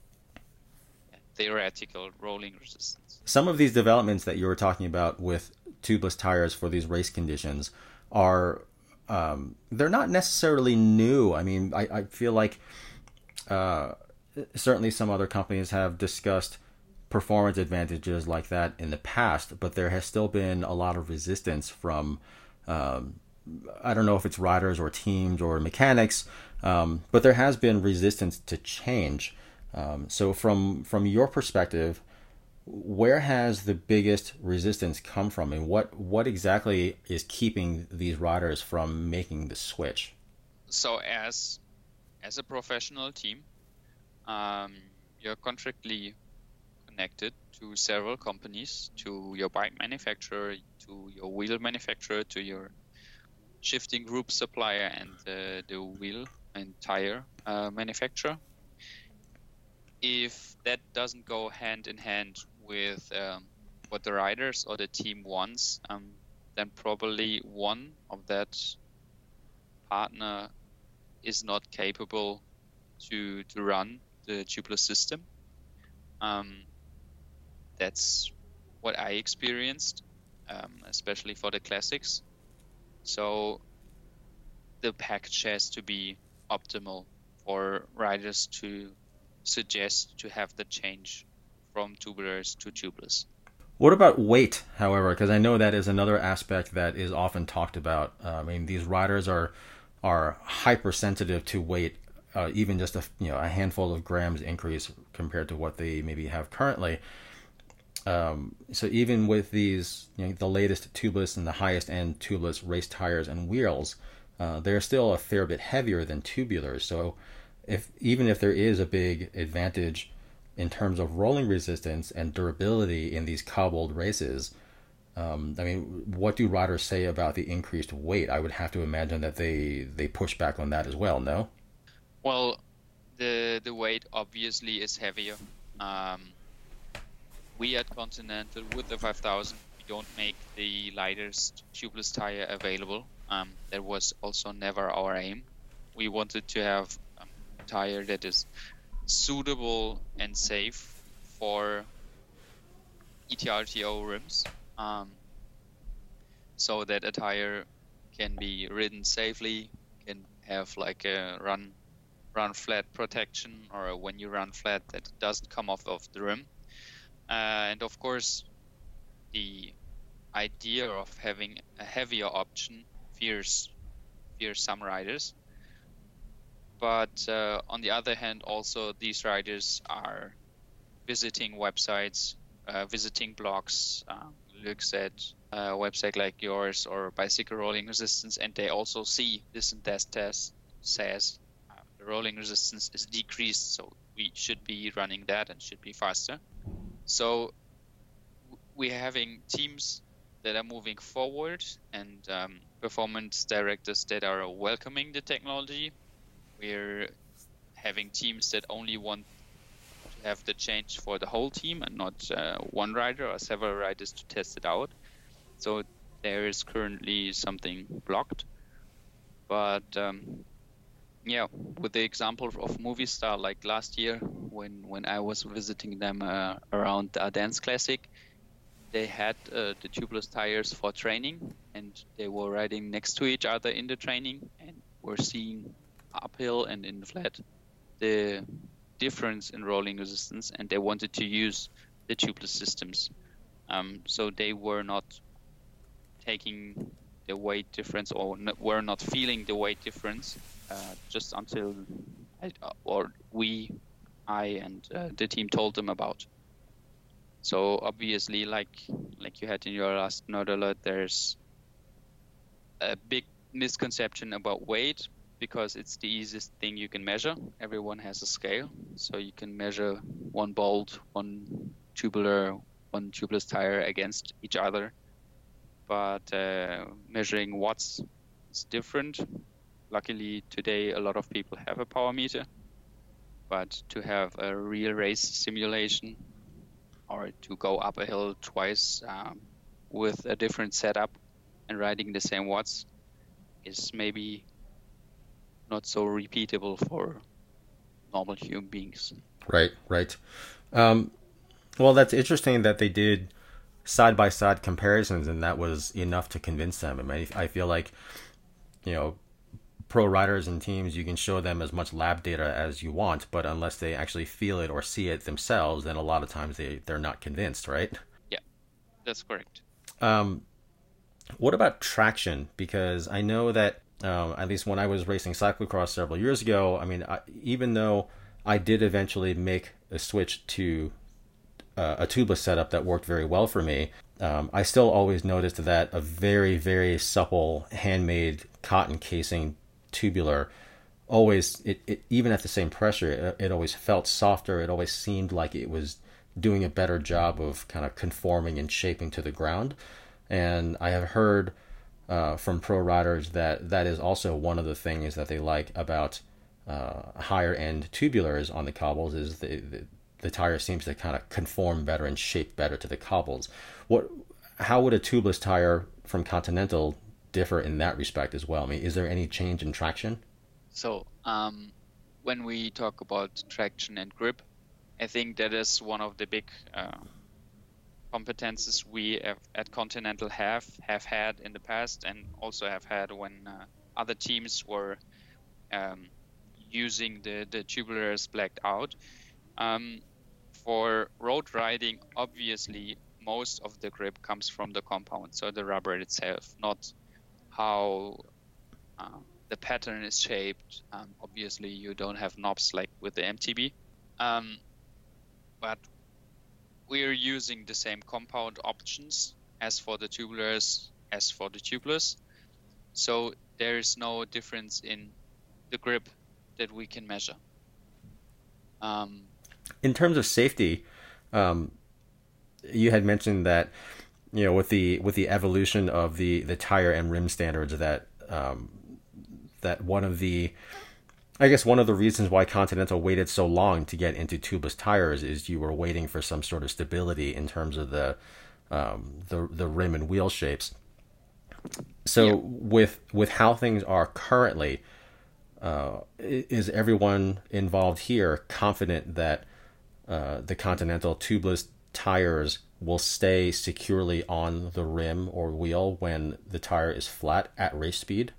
theoretical rolling resistance. Some of these developments that you were talking about with tubeless tires for these race conditions are, um, they're not necessarily new. I mean, I, I feel like uh, certainly some other companies have discussed performance advantages like that in the past, but there has still been a lot of resistance from, um, I don't know if it's riders or teams or mechanics, um, but there has been resistance to change. Um, so from from your perspective, where has the biggest resistance come from, and what, what exactly is keeping these riders from making the switch? So as as a professional team, um, you're contractually connected to several companies, to your bike manufacturer, to your wheel manufacturer, to your shifting group supplier, and uh, the wheel and tire uh, manufacturer. If that doesn't go hand in hand with um, what the riders or the team wants, um, then probably one of that partner is not capable to to run the tubeless system. Um, that's what I experienced, um, especially for the classics. So the package has to be optimal for riders to suggest to have the change from tubulars to tubeless. What about weight, however? Because I know that is another aspect that is often talked about. Uh, I mean, these riders are are hypersensitive to weight, uh, even just a you know a handful of grams increase compared to what they maybe have currently. Um, so even with these, you know, the latest tubeless and the highest end tubeless race tires and wheels, uh, they're still a fair bit heavier than tubulars. So if even if there is a big advantage in terms of rolling resistance and durability in these cobbled races, um, I mean, what do riders say about the increased weight? I would have to imagine that they, they push back on that as well, no? Well, the the weight obviously is heavier. Um, we at Continental, with the five thousand, we don't make the lightest tubeless tire available. Um, that was also never our aim. We wanted to have tire that is suitable and safe for E T R T O rims, um, so that a tire can be ridden safely, can have like a run run flat protection, or when you run flat that it doesn't come off of the rim. Uh, and of course, the idea of having a heavier option fears fears some riders. But uh, on the other hand, also these riders are visiting websites, uh, visiting blogs, uh, looks at a website like yours or Bicycle Rolling Resistance, and they also see this and that test says uh, the rolling resistance is decreased, so we should be running that and should be faster. So we're having teams that are moving forward and um, performance directors that are welcoming the technology. We're having teams that only want to have the change for the whole team and not uh, one rider or several riders to test it out. So there is currently something blocked. But um, yeah, with the example of Movistar, like last year when, when I was visiting them uh, around the Ardennes Classic, they had uh, the tubeless tires for training, and they were riding next to each other in the training and were seeing uphill and in the flat the difference in rolling resistance, and they wanted to use the tubeless systems, um, so they were not taking the weight difference or not, were not feeling the weight difference uh, just until I, or we I and uh, the team told them about. So obviously, like like you had in your last nerd alert, there's a big misconception about weight because it's the easiest thing you can measure. Everyone has a scale, so you can measure one bolt, one tubular, one tubeless tire against each other. But uh, measuring watts is different. Luckily, today a lot of people have a power meter, but to have a real race simulation or to go up a hill twice um, with a different setup and riding the same watts is maybe not so repeatable for normal human beings. Right, right. Um, well, that's interesting that they did side-by-side comparisons, and that was enough to convince them. I mean, I feel like, you know, pro riders and teams, you can show them as much lab data as you want, but unless they actually feel it or see it themselves, then a lot of times they, they're not convinced, right? Yeah, that's correct. Um, what about traction? Because I know that, um, at least when I was racing cyclocross several years ago, I mean, I, even though I did eventually make a switch to uh, a tubeless setup that worked very well for me, Um, I still always noticed that a very, very supple handmade cotton casing tubular always, it, it even at the same pressure, it, it always felt softer. It always seemed like it was doing a better job of kind of conforming and shaping to the ground. And I have heard uh, from pro riders that that is also one of the things that they like about uh, higher end tubulars on the cobbles is the, the the tire seems to kind of conform better and shape better to the cobbles. What, how would a tubeless tire from Continental differ in that respect as well? I mean, is there any change in traction? So um, when we talk about traction and grip, I think that is one of the big uh, competences we have, at Continental have, have had in the past and also have had when uh, other teams were um, using the, the tubulars blacked out. Um, For road riding, obviously, most of the grip comes from the compound, so the rubber itself, not how uh, the pattern is shaped. Um, obviously, you don't have knobs like with the M T B, um, but we're using the same compound options as for the tubulars, as for the tubeless. So there is no difference in the grip that we can measure. Um, In terms of safety, um, you had mentioned that, you know, with the with the evolution of the, the tire and rim standards, that um, that one of the, I guess one of the reasons why Continental waited so long to get into tubeless tires is you were waiting for some sort of stability in terms of the um, the the rim and wheel shapes. So yeah. with with how things are currently, uh, is everyone involved here confident that Uh, the Continental tubeless tires will stay securely on the rim or wheel when the tire is flat at race speed?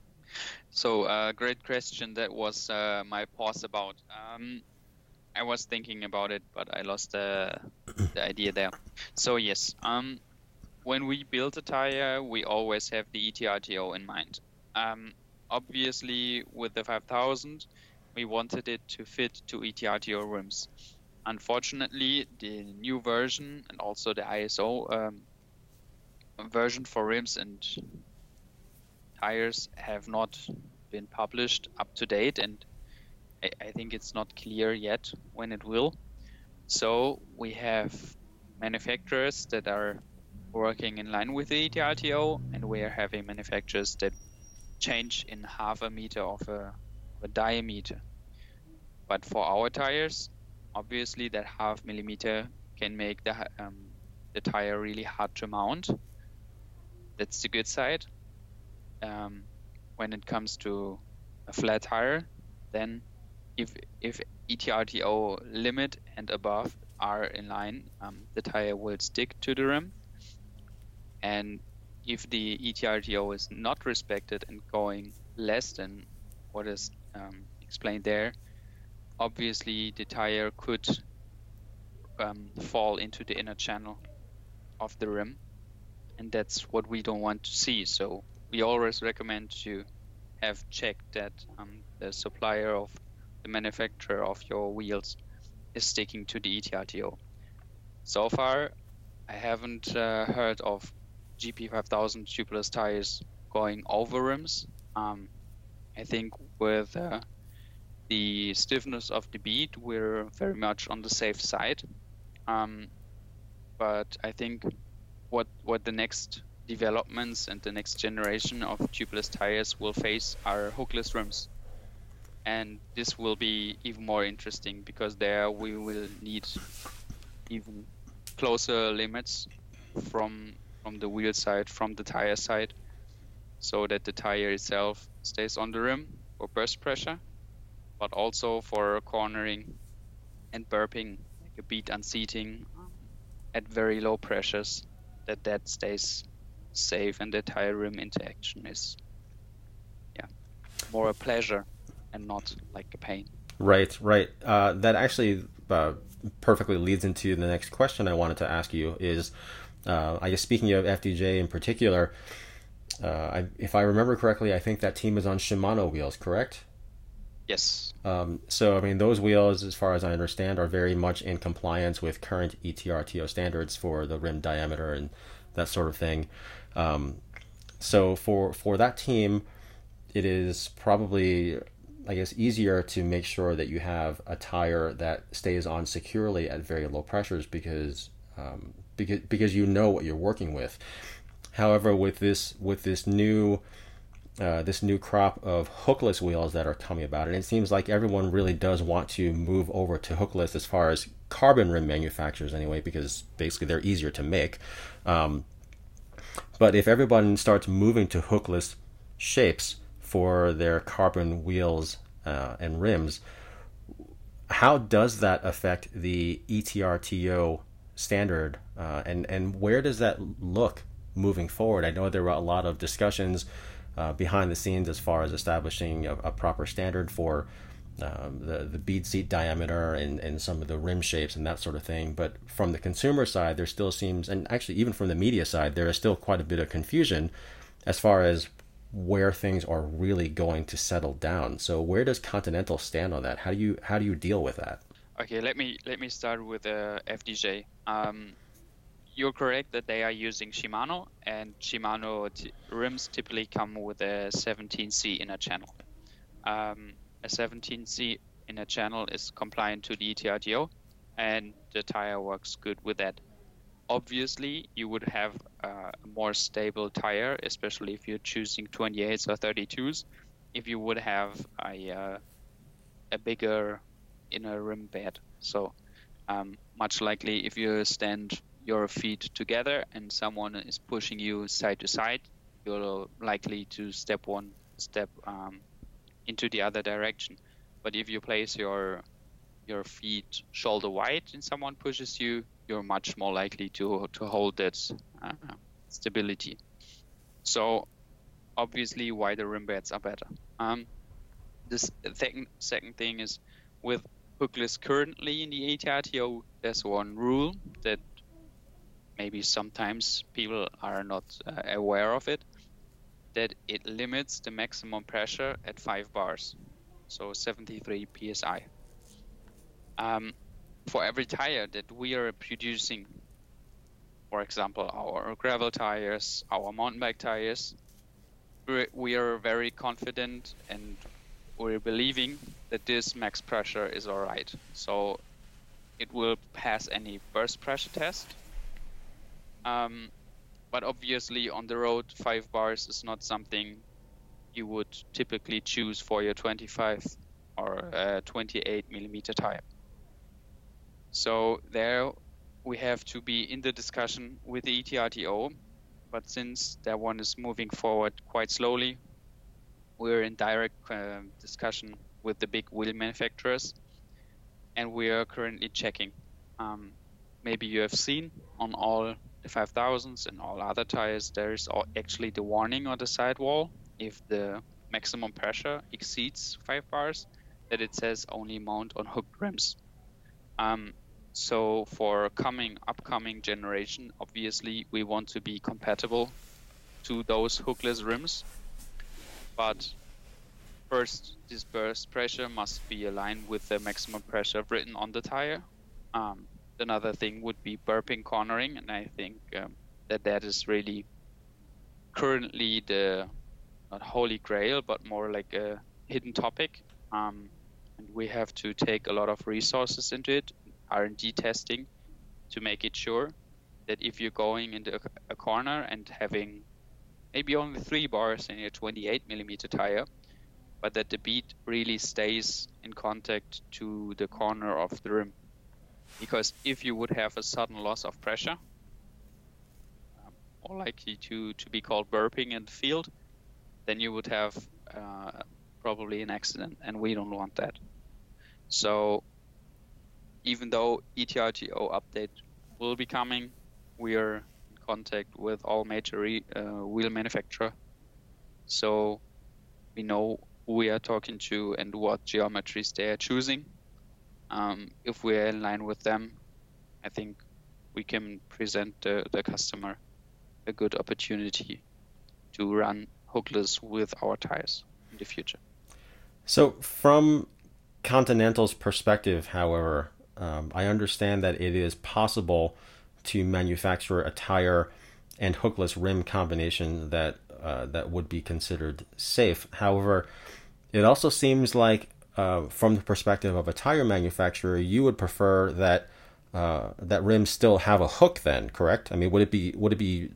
So, uh, great question. That was uh, my pause about. Um, I was thinking about it, but I lost uh, the idea there. So, yes, um, when we build a tire, we always have the E T R T O in mind. Um, obviously, with the five thousand, we wanted it to fit to E T R T O rims. Unfortunately, the new version and also the I S O um, version for rims and tires have not been published up to date, and I, I think it's not clear yet when it will. So we have manufacturers that are working in line with the E T R T O, and we are having manufacturers that change in half a meter of a, a diameter. But for our tires, obviously, that half millimeter can make the um, the tire really hard to mount. That's the good side. Um, when it comes to a flat tire, then if if E T R T O limit and above are in line, um, the tire will stick to the rim. And if the E T R T O is not respected and going less than what is um, explained there, obviously the tire could um, fall into the inner channel of the rim, and that's what we don't want to see. So we always recommend to have checked that um, the supplier of the manufacturer of your wheels is sticking to the E T R T O. So far, I haven't uh, heard of G P five thousand tubeless tires going over rims. Um, I think with uh, the stiffness of the bead, we're very much on the safe side. Um, but I think what what the next developments and the next generation of tubeless tires will face are hookless rims. And this will be even more interesting because there we will need even closer limits from from the wheel side, from the tire side, so that the tire itself stays on the rim or burst pressure, but also for cornering and burping, like a bead unseating at very low pressures, that that stays safe and the tire rim interaction is yeah more a pleasure and not like a pain. Right, right. Uh, that actually uh, perfectly leads into the next question I wanted to ask you is, uh, I guess speaking of F D J in particular, uh, I, if I remember correctly, I think that team is on Shimano wheels, correct? Yes. Um, so, I mean, those wheels, as far as I understand, are very much in compliance with current E T R T O standards for the rim diameter and that sort of thing. Um, so for, for that team, it is probably, I guess, easier to make sure that you have a tire that stays on securely at very low pressures because, um, because, because you know what you're working with. However, with this, with this new, Uh, this new crop of hookless wheels that are coming about, and it seems like everyone really does want to move over to hookless as far as carbon rim manufacturers anyway, because basically they're easier to make. Um, but if everyone starts moving to hookless shapes for their carbon wheels uh, and rims, how does that affect the E T R T O standard, uh, and, and where does that look moving forward? I know there were a lot of discussions Uh, behind the scenes as far as establishing a, a proper standard for um, the, the bead seat diameter and, and some of the rim shapes and that sort of thing. But from the consumer side, there still seems, and actually even from the media side, there is still quite a bit of confusion as far as where things are really going to settle down. So where does Continental stand on that? How do you how do you deal with that? Okay, let me let me start with uh, F D J. Um, You're correct that they are using Shimano, and Shimano t- rims typically come with a seventeen C inner channel. Um, a seventeen C inner channel is compliant to the E T R T O, and the tire works good with that. Obviously, you would have uh, a more stable tire, especially if you're choosing twenty-eights or thirty-twos, if you would have a, uh, a bigger inner rim bed. So um, much likely if you stand your feet together and someone is pushing you side to side, you're likely to step one step um, into the other direction. But if you place your your feet shoulder wide and someone pushes you, you're much more likely to to hold that uh, stability. So obviously wider rim beds are better. Um, this second second thing is with hookless currently in the E T R T O, there's one rule that maybe sometimes people are not uh, aware of it, that it limits the maximum pressure at five bars, so seventy-three P S I. Um, for every tire that we are producing, for example, our gravel tires, our mountain bike tires, we are very confident and we're believing that this max pressure is all right. So it will pass any burst pressure test. Um, but obviously on the road, five bars is not something you would typically choose for your twenty-five or uh, twenty-eight millimeter tire. So there we have to be in the discussion with the E T R T O, but since that one is moving forward quite slowly, we're in direct uh, discussion with the big wheel manufacturers, and we are currently checking. Um, maybe you have seen on all five thousands and all other tires, there is actually the warning on the sidewall if the maximum pressure exceeds five bars that it says only mount on hooked rims. Um, so for coming upcoming generation, obviously we want to be compatible to those hookless rims, but first this burst pressure must be aligned with the maximum pressure written on the tire. Um, Another thing would be burping cornering, and I think um, that that is really currently the not holy grail, but more like a hidden topic. Um, and we have to take a lot of resources into it, R and D testing, to make it sure that if you're going into a, a corner and having maybe only three bars in your twenty-eight millimeter tire, but that the bead really stays in contact to the corner of the rim. Because if you would have a sudden loss of pressure, um, more likely to, to be called burping in the field, then you would have uh, probably an accident, and we don't want that. So even though E T R T O update will be coming, we are in contact with all major re uh, wheel manufacturer, so we know who we are talking to and what geometries they are choosing. Um, if we are in line with them, I think we can present the, the customer a good opportunity to run hookless with our tires in the future. So from Continental's perspective, however, um, I understand that it is possible to manufacture a tire and hookless rim combination that uh, that would be considered safe. However, it also seems like uh, from the perspective of a tire manufacturer, you would prefer that uh, that rims still have a hook then, correct? I mean, would it be would it be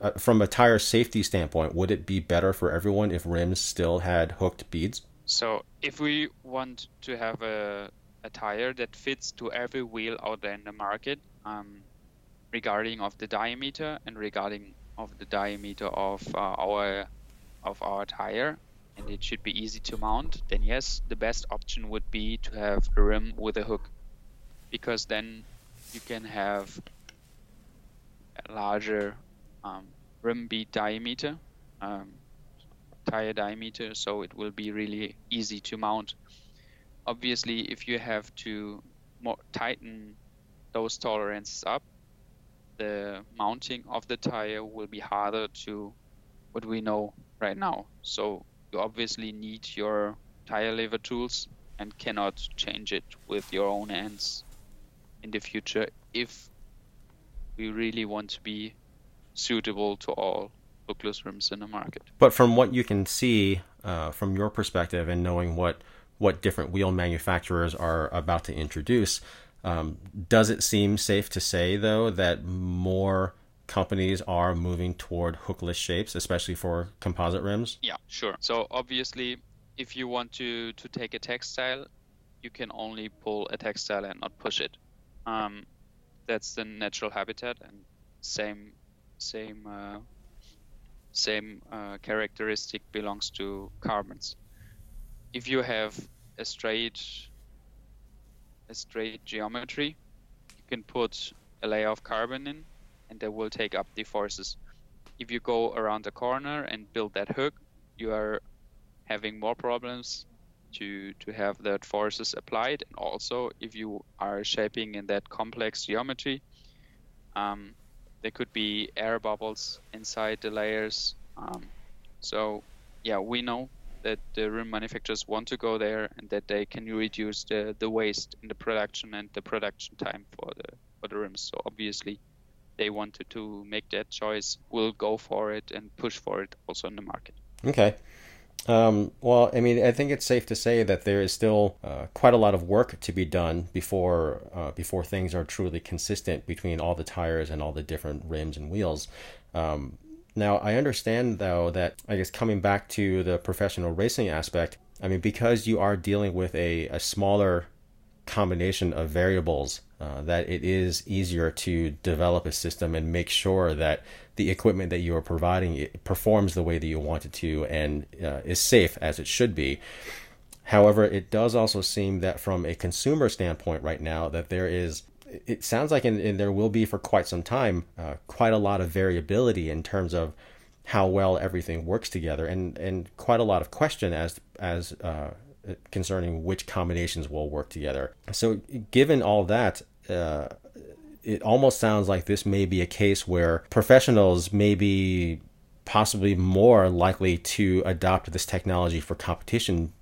uh, from a tire safety standpoint, would it be better for everyone if rims still had hooked beads? So if we want to have a, a tire that fits to every wheel out there in the market, um, regarding of the diameter and regarding of the diameter of uh, our of our tire, and it should be easy to mount, then yes, the best option would be to have a rim with a hook, because then you can have a larger um, rim bead diameter, um, tire diameter, so it will be really easy to mount. Obviously, if you have to more tighten those tolerances up, the mounting of the tire will be harder to what we know right now. So you obviously need your tire lever tools and cannot change it with your own hands in the future if we really want to be suitable to all hookless rims in the market. But from what you can see, uh, from your perspective and knowing what, what different wheel manufacturers are about to introduce, um, does it seem safe to say, though, that more companies are moving toward hookless shapes, especially for composite rims? Yeah, sure. So obviously, if you want to, to take a textile, you can only pull a textile and not push it. Um, that's the natural habitat, and same, same, uh, same uh, characteristic belongs to carbons. If you have a straight a straight geometry, you can put a layer of carbon in, and that will take up the forces. If you go around the corner and build that hook, you are having more problems to to have that forces applied. And also, if you are shaping in that complex geometry, um, there could be air bubbles inside the layers. Um, so, yeah, we know that the rim manufacturers want to go there, and that they can reduce the, the waste in the production and the production time for the for the rims. So obviously, they wanted to make that choice. We'll go for it and push for it also in the market. Okay. Um, well, I mean, I think it's safe to say that there is still uh, quite a lot of work to be done before uh, before things are truly consistent between all the tires and all the different rims and wheels. Um, now, I understand, though, that I guess coming back to the professional racing aspect, I mean, because you are dealing with a, a smaller combination of variables, uh, that it is easier to develop a system and make sure that the equipment that you are providing it performs the way that you want it to and uh, is safe as it should be. However, it does also seem that from a consumer standpoint right now, that there is, it sounds like, and, and there will be for quite some time, uh, quite a lot of variability in terms of how well everything works together, and, and quite a lot of question as, as uh, concerning which combinations will work together. So given all that, uh, it almost sounds like this may be a case where professionals may be possibly more likely to adopt this technology for competition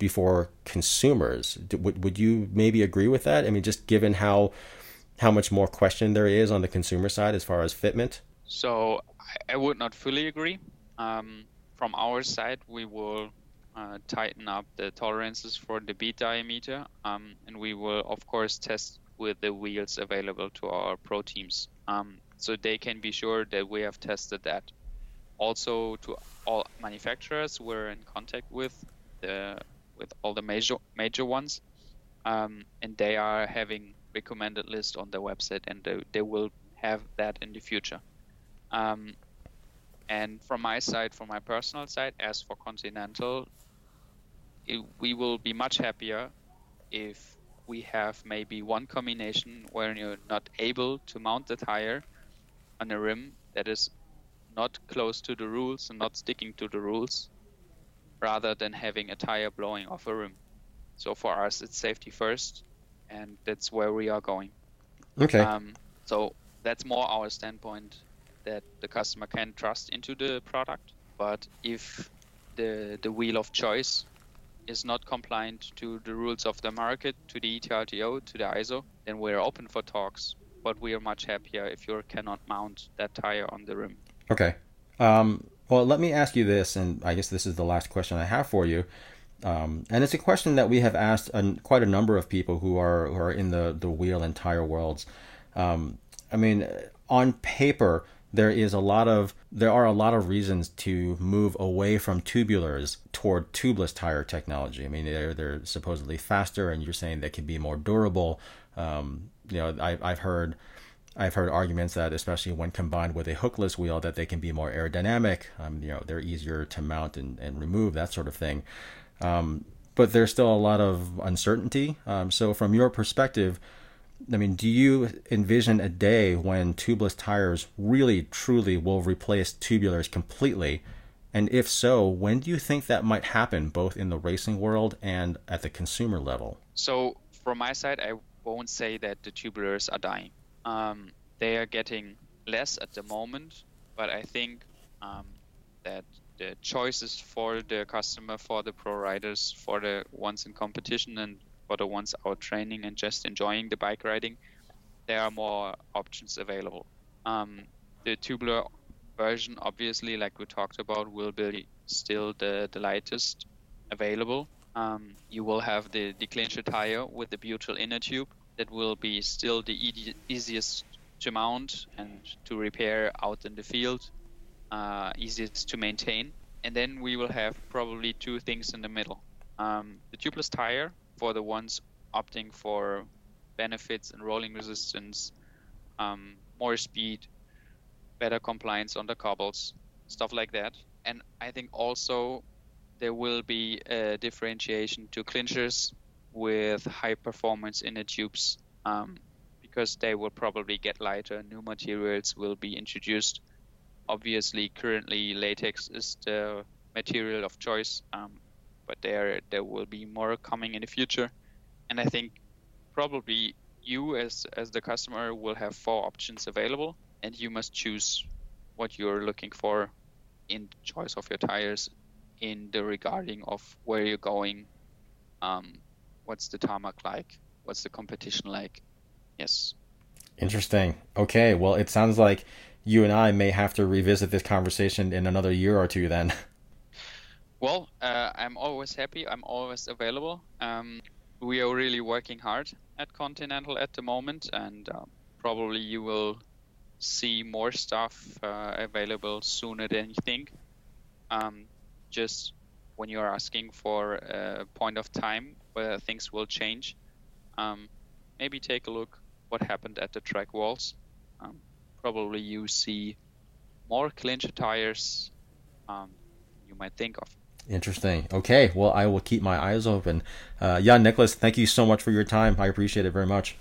before consumers. Would, would you maybe agree with that? I mean, just given how how much more question there is on the consumer side as far as fitment? So I would not fully agree. Um, from our side, we will uh, tighten up the tolerances for the bead diameter, um, and we will, of course, test with the wheels available to our pro teams, um, so they can be sure that we have tested that. Also, to all manufacturers we're in contact with, the with all the major major ones, um, and they are having recommended list on their website, and they, they will have that in the future. Um, and from my side, from my personal side, as for Continental, it, we will be much happier if we have maybe one combination where you're not able to mount the tire on a rim that is not close to the rules and not sticking to the rules, rather than having a tire blowing off a rim. So for us, it's safety first, and that's where we are going. Okay. Um, so that's more our standpoint, that the customer can trust into the product. But if the the wheel of choice is not compliant to the rules of the market, to the E T R T O, to the I S O, then we're open for talks. But we are much happier if you cannot mount that tire on the rim. Okay. Um, well, let me ask you this, and I guess this is the last question I have for you. Um, and it's a question that we have asked a, quite a number of people who are who are in the, the wheel and tire worlds. Um, I mean, on paper, there is a lot of there are a lot of reasons to move away from tubulars toward tubeless tire technology. I mean, they're they're supposedly faster, and you're saying they can be more durable. Um, you know, I, I've heard I've heard arguments that, especially when combined with a hookless wheel, that they can be more aerodynamic. Um, you know, they're easier to mount and, and remove, that sort of thing. Um, but there's still a lot of uncertainty. Um, so from your perspective, I mean, do you envision a day when tubeless tires really, truly will replace tubulars completely? And if so, when do you think that might happen, both in the racing world and at the consumer level? So from my side, I won't say that the tubulars are dying. Um, they are getting less at the moment, but I think um, that the choices for the customer, for the pro riders, for the ones in competition, and for the ones out training and just enjoying the bike riding, there are more options available. Um, the tubular version, obviously, like we talked about, will be still the, the lightest available. Um, you will have the, the clincher tire with the butyl inner tube. That will be still the e- easiest to mount and to repair out in the field, uh, easiest to maintain. And then we will have probably two things in the middle. Um, the tubeless tire for the ones opting for benefits and rolling resistance, um, more speed, better compliance on the cobbles, stuff like that. And I think also there will be a differentiation to clinchers with high performance inner tubes, um, because they will probably get lighter. New materials will be introduced. Obviously, currently latex is the material of choice, um, but there there will be more coming in the future. And I think probably you as as the customer will have four options available, and you must choose what you're looking for in the choice of your tires, in the regarding of where you're going. Um, What's the tarmac like? What's the competition like? Yes. Interesting. Okay. Well, it sounds like you and I may have to revisit this conversation in another year or two then. Well, uh, I'm always happy. I'm always available. Um, we are really working hard at Continental at the moment, and uh, probably you will see more stuff uh, available sooner than you think. Um, just when you're asking for a point of time where things will change, um, maybe take a look what happened at the track walls. Um, probably you see more clincher tires um, you might think of. Interesting. Okay, well, I will keep my eyes open. Uh, Jan Nicholas, thank you so much for your time. I appreciate it very much.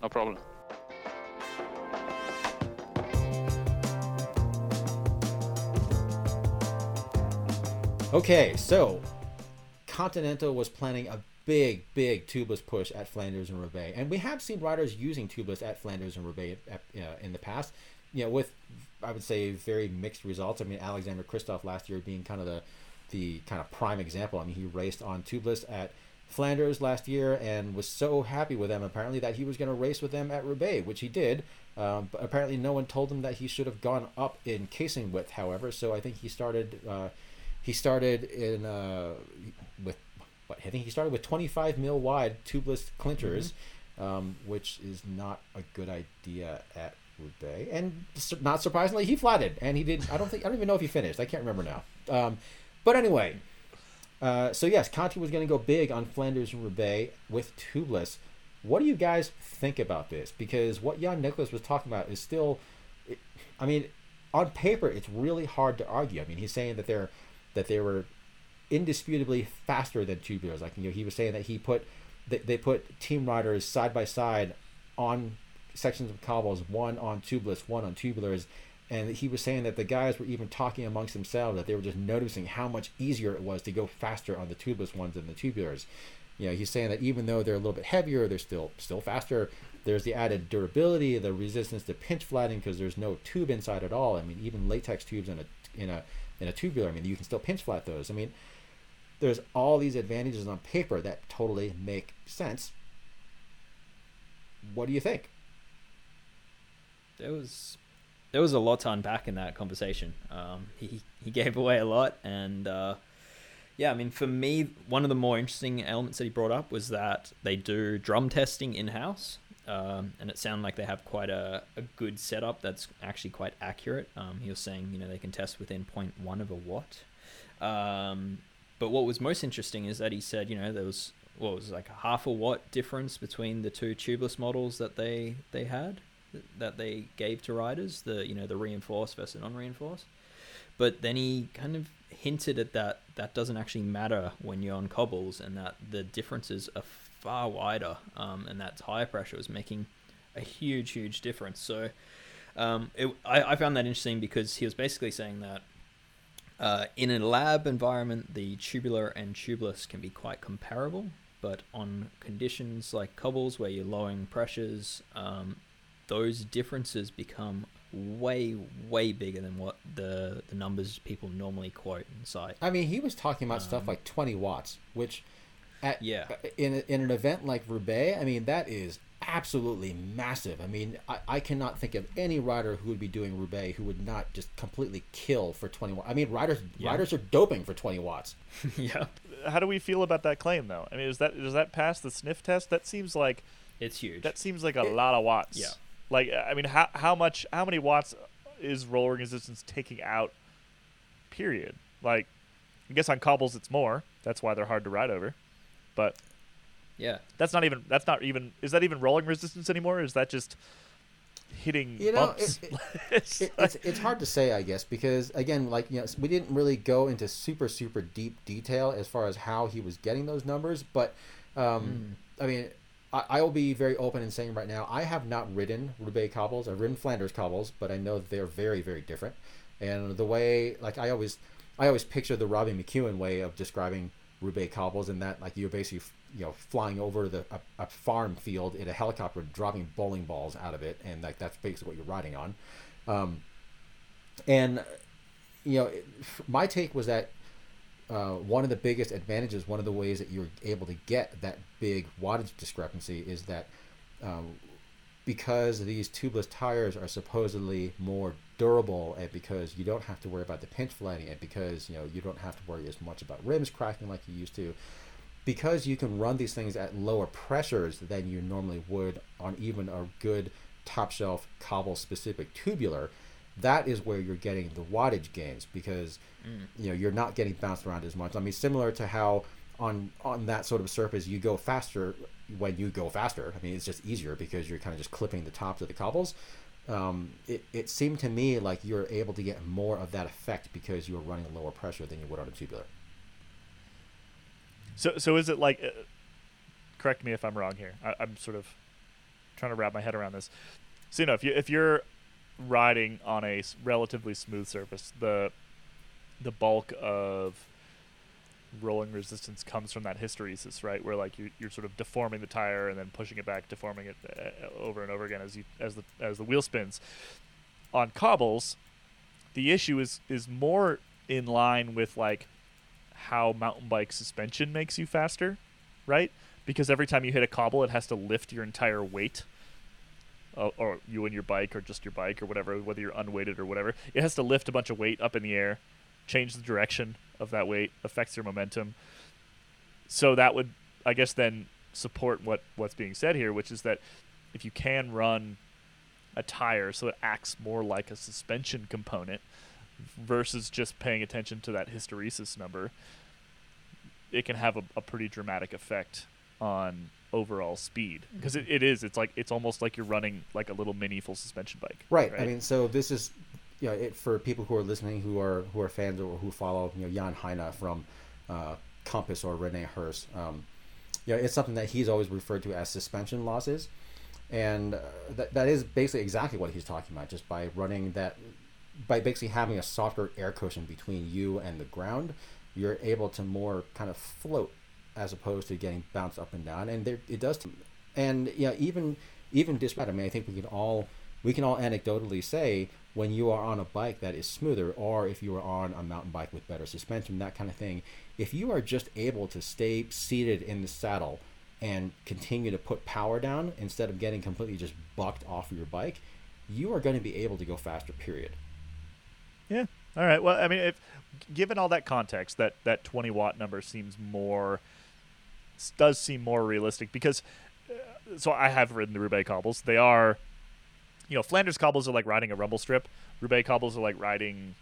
No problem. Okay, so Continental was planning a big, big tubeless push at Flanders and Roubaix, and we have seen riders using tubeless at Flanders and Roubaix at, uh, in the past, you know, with, I would say, very mixed results. I mean, Alexander Kristoff last year being kind of the the kind of prime example. I mean, he raced on tubeless at Flanders last year and was so happy with them, apparently, that he was going to race with them at Roubaix, which he did. Um, but apparently no one told him that he should have gone up in casing width, however, so I think he started uh, he started in uh, with But I think he started with twenty-five mil wide tubeless clinchers, mm-hmm. um, which is not a good idea at Roubaix. And su- not surprisingly, he flatted, and he did. I don't think I don't even know if he finished. I can't remember now. Um, but anyway, uh, so yes, Conti was going to go big on Flanders and Roubaix with tubeless. What do you guys think about this? Because what Jan Nicholas was talking about is still, it, I mean, on paper, it's really hard to argue. I mean, he's saying that they're that they were. indisputably faster than tubulars. Like, you know, he was saying that he put that they put team riders side by side on sections of cobbles, one on tubeless, one on tubulars, and he was saying that the guys were even talking amongst themselves that they were just noticing how much easier it was to go faster on the tubeless ones than the tubulars. You know, he's saying that even though they're a little bit heavier, they're still still faster. There's the added durability, the resistance to pinch flattening because there's no tube inside at all. I mean, even latex tubes in a in a in a tubular, I mean, you can still pinch flat those. I mean, there's all these advantages on paper that totally make sense. What do you think? There was there was a lot to unpack in that conversation. Um, he he gave away a lot, and uh, yeah, I mean, for me, one of the more interesting elements that he brought up was that they do drum testing in-house. Um, and it sounded like they have quite a, a good setup that's actually quite accurate. Um, he was saying, you know, they can test within zero point one of a watt. Um, but what was most interesting is that he said, you know, there was, what was it, like a half a watt difference between the two tubeless models that they, they had, that they gave to riders, the, you know, the reinforced versus non-reinforced. But then he kind of hinted at that that doesn't actually matter when you're on cobbles and that the differences are far wider, um, and that tire pressure was making a huge, huge difference. So um, it, I, I found that interesting because he was basically saying that uh, in a lab environment, the tubular and tubeless can be quite comparable, but on conditions like cobbles where you're lowering pressures, um, those differences become way, way bigger than what the, the numbers people normally quote inside. I mean, he was talking about um, stuff like twenty watts, which... At, yeah. In in an event like Roubaix, I mean, that is absolutely massive. I mean, I, I cannot think of any rider who would be doing Roubaix who would not just completely kill for twenty watts. I mean, riders yeah. riders are doping for twenty watts. Yeah. How do we feel about that claim, though? I mean, is that does that pass the sniff test? That seems like it's huge. That seems like a it, lot of watts. Yeah. Like, I mean, how how much how many watts is rolling resistance taking out? Period. Like, I guess on cobbles it's more. That's why they're hard to ride over. But yeah, that's not even that's not even is that even rolling resistance anymore? Is that just hitting you know, bumps? It, it, it's, it, like... it's, it's hard to say, I guess, because again, like, you know, we didn't really go into super, super deep detail as far as how he was getting those numbers. But um, mm. I mean, I, I will be very open in saying right now, I have not ridden Roubaix cobbles. I've ridden Flanders cobbles, but I know they're very, very different. And the way, like, I always I always picture the Robbie McEwen way of describing Roubaix cobbles, and that, like, you're basically, you know, flying over the a, a farm field in a helicopter, dropping bowling balls out of it, and like that's basically what you're riding on. Um, and you know, it, my take was that uh, one of the biggest advantages, one of the ways that you're able to get that big wattage discrepancy, is that um, because these tubeless tires are supposedly more durable, and because you don't have to worry about the pinch flattening, and because, you know, you don't have to worry as much about rims cracking like you used to, because you can run these things at lower pressures than you normally would on even a good top shelf cobble specific tubular. That is where you're getting the wattage gains, because mm. you know, you're not getting bounced around as much. I mean, similar to how on on that sort of surface you go faster when you go faster. I mean, it's just easier because you're kind of just clipping the tops of the cobbles. Um, it, it seemed to me like you're able to get more of that effect because you were running lower pressure than you would on a tubular. So so is it like, uh, correct me if I'm wrong here, I, I'm sort of trying to wrap my head around this. So, you know, if, you, if you're riding on a relatively smooth surface, the the bulk of rolling resistance comes from that hysteresis, right, where like you, you're sort of deforming the tire and then pushing it back, deforming it uh, over and over again as you as the as the wheel spins. On cobbles, the issue is is more in line with like how mountain bike suspension makes you faster, right? Because every time you hit a cobble, it has to lift your entire weight, uh, or you and your bike, or just your bike, or whatever, whether you're unweighted or whatever. It has to lift a bunch of weight up in the air, change the direction of that weight, affects your momentum. So that would, I guess, then support what what's being said here, which is that if you can run a tire so it acts more like a suspension component versus just paying attention to that hysteresis number, it can have a, a pretty dramatic effect on overall speed, because it, it is it's like it's almost like you're running like a little mini full suspension bike, right, right? I mean, so this is, you know, it, for people who are listening, who are who are fans or who follow, you know, Jan Heine from uh, Compass or Rene Hurst. Um, you know, it's something that he's always referred to as suspension losses. And uh, that that is basically exactly what he's talking about, just by running that, by basically having a softer air cushion between you and the ground, you're able to more kind of float as opposed to getting bounced up and down. And there, it does. T- and yeah, you know, even even despite, I mean, I think we can all we can all anecdotally say when you are on a bike that is smoother, or if you are on a mountain bike with better suspension, that kind of thing, if you are just able to stay seated in the saddle and continue to put power down instead of getting completely just bucked off of your bike, you are going to be able to go faster, period. Yeah. All right. Well, I mean, if given all that context, that, that twenty watt number seems more, does seem more realistic because, uh, so I have ridden the Roubaix cobbles. They are, you know, Flanders cobbles are like riding a rumble strip. Roubaix cobbles are like riding,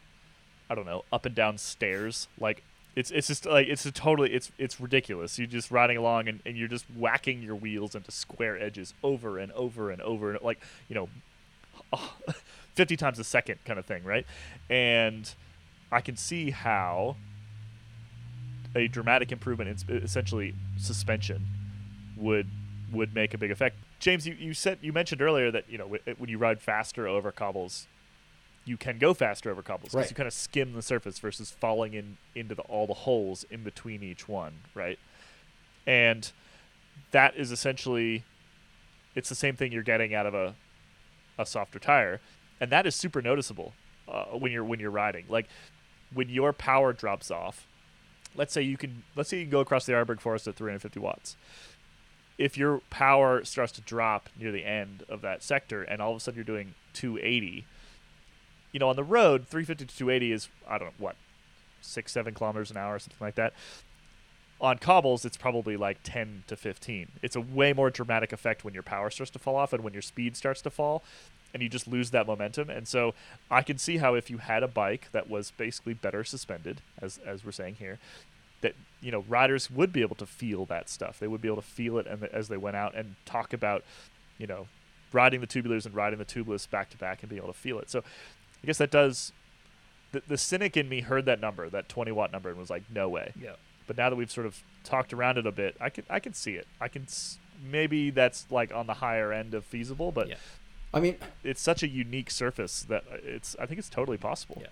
I don't know, up and down stairs. Like it's, it's just like, it's a totally, it's, it's ridiculous. You're just riding along and, and you're just whacking your wheels into square edges over and over and over. And like, you know, oh, fifty times a second kind of thing, right? And I can see how a dramatic improvement in essentially suspension would would make a big effect. James, you, you said you mentioned earlier that, you know, when you ride faster over cobbles, you can go faster over cobbles because right. You kind of skim the surface versus falling in into the, all the holes in between each one, right? And that is essentially, it's the same thing you're getting out of a a softer tire. And that is super noticeable uh, when you're when you're riding. Like when your power drops off, let's say you can let's say you can go across the Arlberg forest at three hundred fifty watts. If your power starts to drop near the end of that sector, and all of a sudden you're doing two eighty, you know, on the road three fifty to two eighty is I don't know what six seven kilometers an hour or something like that. On cobbles, it's probably like ten to fifteen. It's a way more dramatic effect when your power starts to fall off and when your speed starts to fall, and you just lose that momentum. And so I can see how if you had a bike that was basically better suspended, as as we're saying here, that, you know, riders would be able to feel that stuff. They would be able to feel it and as they went out and talk about, you know, riding the tubulars and riding the tubeless back to back and being able to feel it. So I guess that does the, the cynic in me heard that number, that twenty watt number, and was like, no way. Yeah. But now that we've sort of talked around it a bit, I can I can see it. I can s- maybe that's like on the higher end of feasible, but yeah. I mean, it's such a unique surface that it's I think it's totally possible. Yeah,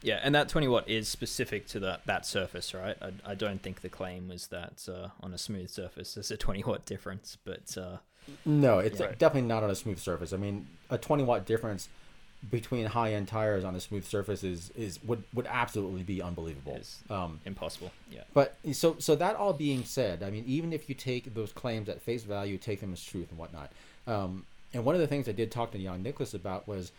yeah, and that twenty watt is specific to that that surface, right? I, I don't think the claim was that uh, on a smooth surface there's a twenty watt difference, but uh, no, it's yeah. definitely not on a smooth surface. I mean, a twenty watt difference between high-end tires on a smooth surface is, is would, would absolutely be unbelievable. Um, impossible. Yeah. But so so that all being said, I mean, even if you take those claims at face value, take them as truth and whatnot. Um, and one of the things I did talk to Jan Nicholas about was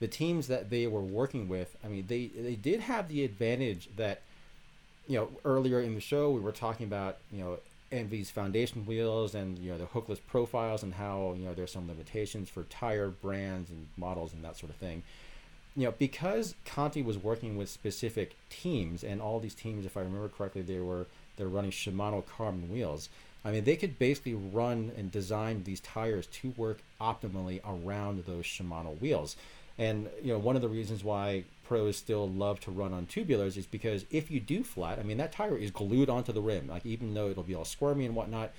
the teams that they were working with. I mean, they, they did have the advantage that, you know, earlier in the show we were talking about, you know, Envy's foundation wheels and, you know, the hookless profiles and how, you know, there's some limitations for tire brands and models and that sort of thing. You know, because Conti was working with specific teams, and all these teams, if I remember correctly, they were they're running Shimano carbon wheels. I mean, they could basically run and design these tires to work optimally around those Shimano wheels. And, you know, one of the reasons why pros still love to run on tubulars is because if you do flat, I mean, that tire is glued onto the rim. Like, even though it'll be all squirmy and whatnot,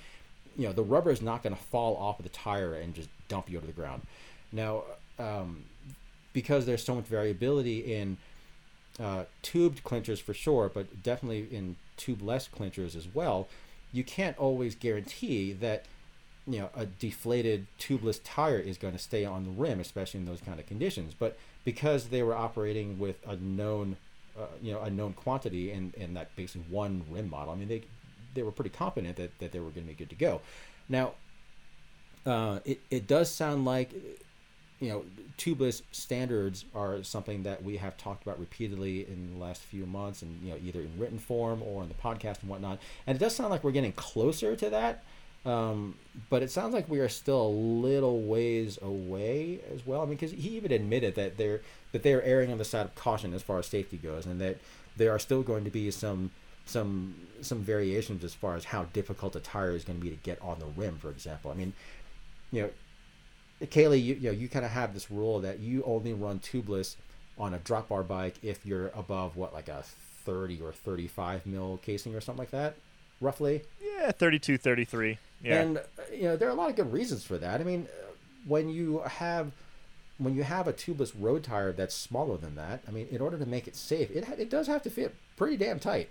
you know, the rubber is not going to fall off of the tire and just dump you to the ground. Now, um, because there's so much variability in uh, tubed clinchers for sure, but definitely in tubeless clinchers as well, you can't always guarantee that, you know, a deflated tubeless tire is going to stay on the rim, especially in those kind of conditions. But because they were operating with a known, uh, you know, a known quantity and, and that basically one rim model, I mean, they they were pretty confident that, that they were going to be good to go. Now, uh, it, it does sound like, you know, tubeless standards are something that we have talked about repeatedly in the last few months and, you know, either in written form or in the podcast and whatnot. And it does sound like we're getting closer to that. Um, but it sounds like we are still a little ways away as well. I mean, because he even admitted that they're that they are erring on the side of caution as far as safety goes, and that there are still going to be some some some variations as far as how difficult a tire is going to be to get on the rim, for example. I mean, you know, Kaylee, you, you know, you kind of have this rule that you only run tubeless on a drop bar bike if you're above what, like a thirty or thirty-five mil casing or something like that, roughly. Yeah, thirty-two, thirty-three. Yeah. And you know, there are a lot of good reasons for that. I mean, when you have when you have a tubeless road tire that's smaller than that, I mean, in order to make it safe, it it does have to fit pretty damn tight.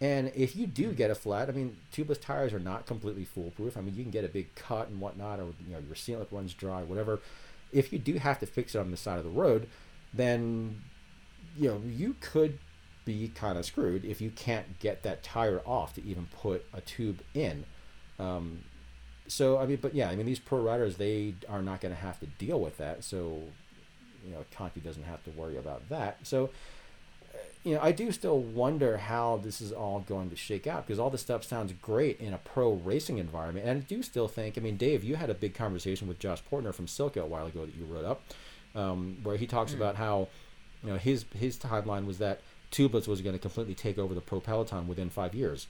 And if you do get a flat, I mean, tubeless tires are not completely foolproof. I mean, you can get a big cut and whatnot, or you know, your sealant runs dry, whatever. If you do have to fix it on the side of the road, then you know, you could be kind of screwed if you can't get that tire off to even put a tube in. Um, so I mean, but yeah, I mean, these pro riders, they are not going to have to deal with that. So you know, Conti doesn't have to worry about that. So you know, I do still wonder how this is all going to shake out, because all this stuff sounds great in a pro racing environment. And I do still think, I mean, Dave, you had a big conversation with Josh Portner from Silco a while ago that you wrote up, um, where he talks about how, you know, his his timeline was that tubeless was going to completely take over the pro peloton within five years.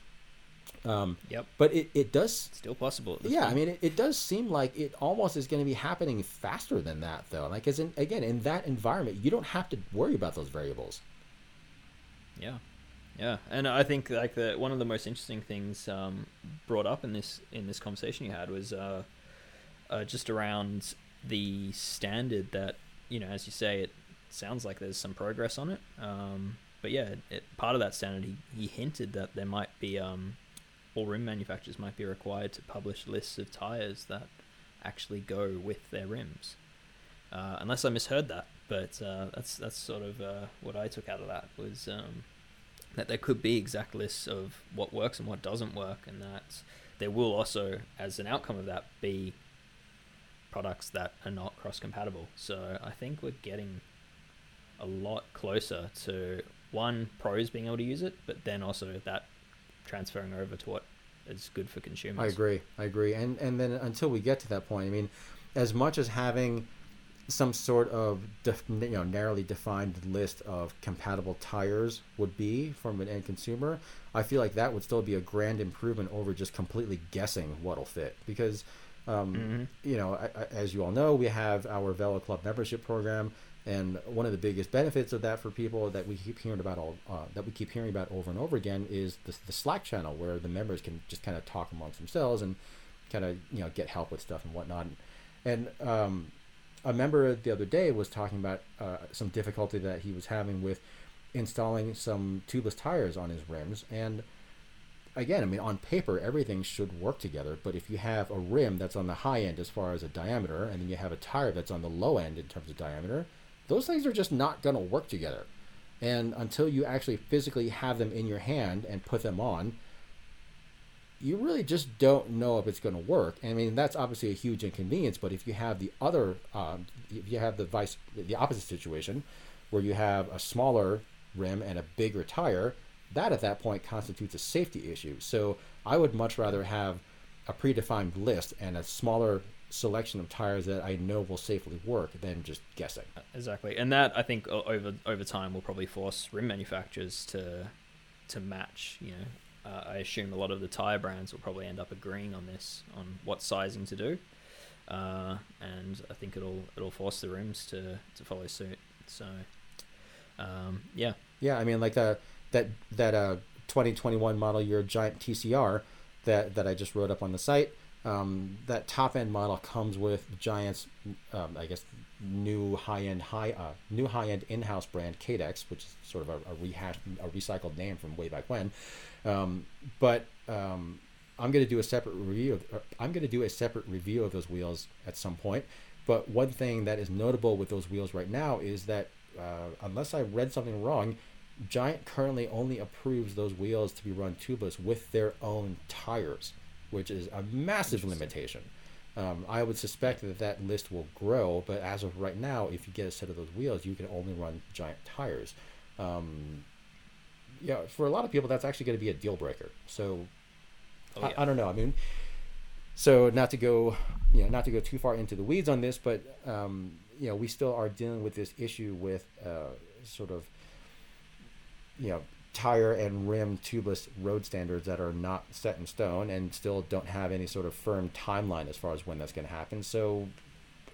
Um, yep. But it, it does... Still possible. Yeah, point. I mean, it, it does seem like it almost is going to be happening faster than that, though. Like, as in, again, in that environment, you don't have to worry about those variables. Yeah, yeah, and I think like the one of the most interesting things um, brought up in this in this conversation you had was uh, uh, just around the standard that, you know, as you say, it sounds like there's some progress on it, um, but yeah, it, it, part of that standard he, he hinted that there might be um, all rim manufacturers might be required to publish lists of tires that actually go with their rims, uh, unless I misheard that. But uh, that's that's sort of uh, what I took out of that was um, that there could be exact lists of what works and what doesn't work, and that there will also, as an outcome of that, be products that are not cross-compatible. So I think we're getting a lot closer to, one, pros being able to use it, but then also that transferring over to what is good for consumers. I agree. I agree. And, and then until we get to that point, I mean, as much as having some sort of def- you know narrowly defined list of compatible tires would be from an end consumer, I feel like that would still be a grand improvement over just completely guessing what'll fit, because um mm-hmm. you know I, I, as you all know, we have our Velo Club membership program, and one of the biggest benefits of that for people that we keep hearing about all uh, that we keep hearing about over and over again is the, the Slack channel, where the members can just kind of talk amongst themselves and kind of you know get help with stuff and whatnot. And, and um a member the other day was talking about uh, some difficulty that he was having with installing some tubeless tires on his rims. And again, I mean, on paper, everything should work together. But if you have a rim that's on the high end as far as a diameter, and then you have a tire that's on the low end in terms of diameter, those things are just not going to work together. And until you actually physically have them in your hand and put them on, you really just don't know if it's going to work. I mean, that's obviously a huge inconvenience, but if you have the other, um, if you have the vice, the opposite situation, where you have a smaller rim and a bigger tire, that at that point constitutes a safety issue. So I would much rather have a predefined list and a smaller selection of tires that I know will safely work than just guessing. Exactly. And that, I think, over over time will probably force rim manufacturers to to match, you know, Uh, I assume a lot of the tire brands will probably end up agreeing on this, on what sizing to do, uh, and I think it'll it'll force the rims to, to follow suit. So, um, yeah, yeah. I mean, like the that that uh twenty twenty-one model year giant T C R that that I just wrote up on the site. Um, that top end model comes with Giant's, um, I guess, new high end high uh, new high end in house brand Cadex, which is sort of a, a rehashed, a recycled name from way back when. Um, but um, I'm going to do a separate review. Of, I'm going to do a separate review of those wheels at some point. But one thing that is notable with those wheels right now is that, uh, unless I read something wrong, Giant currently only approves those wheels to be run tubeless with their own tires, which is a massive limitation. Um, I would suspect that that list will grow, but as of right now, if you get a set of those wheels, you can only run Giant tires. Um, yeah, for a lot of people, that's actually going to be a deal breaker. So, oh, yeah. I, I don't know. I mean, so not to go, you know, not to go too far into the weeds on this, but um, you know, we still are dealing with this issue with uh, sort of, you know, tire and rim tubeless road standards that are not set in stone and still don't have any sort of firm timeline as far as when that's going to happen. So,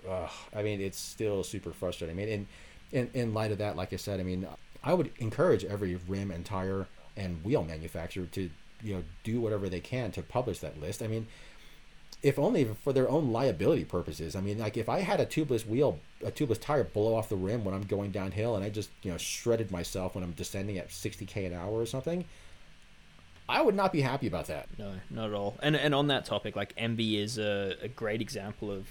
uh, I mean, it's still super frustrating. I mean, in, in in light of that, like I said, I mean, I would encourage every rim and tire and wheel manufacturer to, you know, do whatever they can to publish that list. I mean, if only for their own liability purposes. I mean, like if I had a tubeless wheel, a tubeless tire blow off the rim when I'm going downhill and I just, you know, shredded myself when I'm descending at sixty K an hour or something, I would not be happy about that. No, not at all. And and on that topic, like ENVE is a, a great example of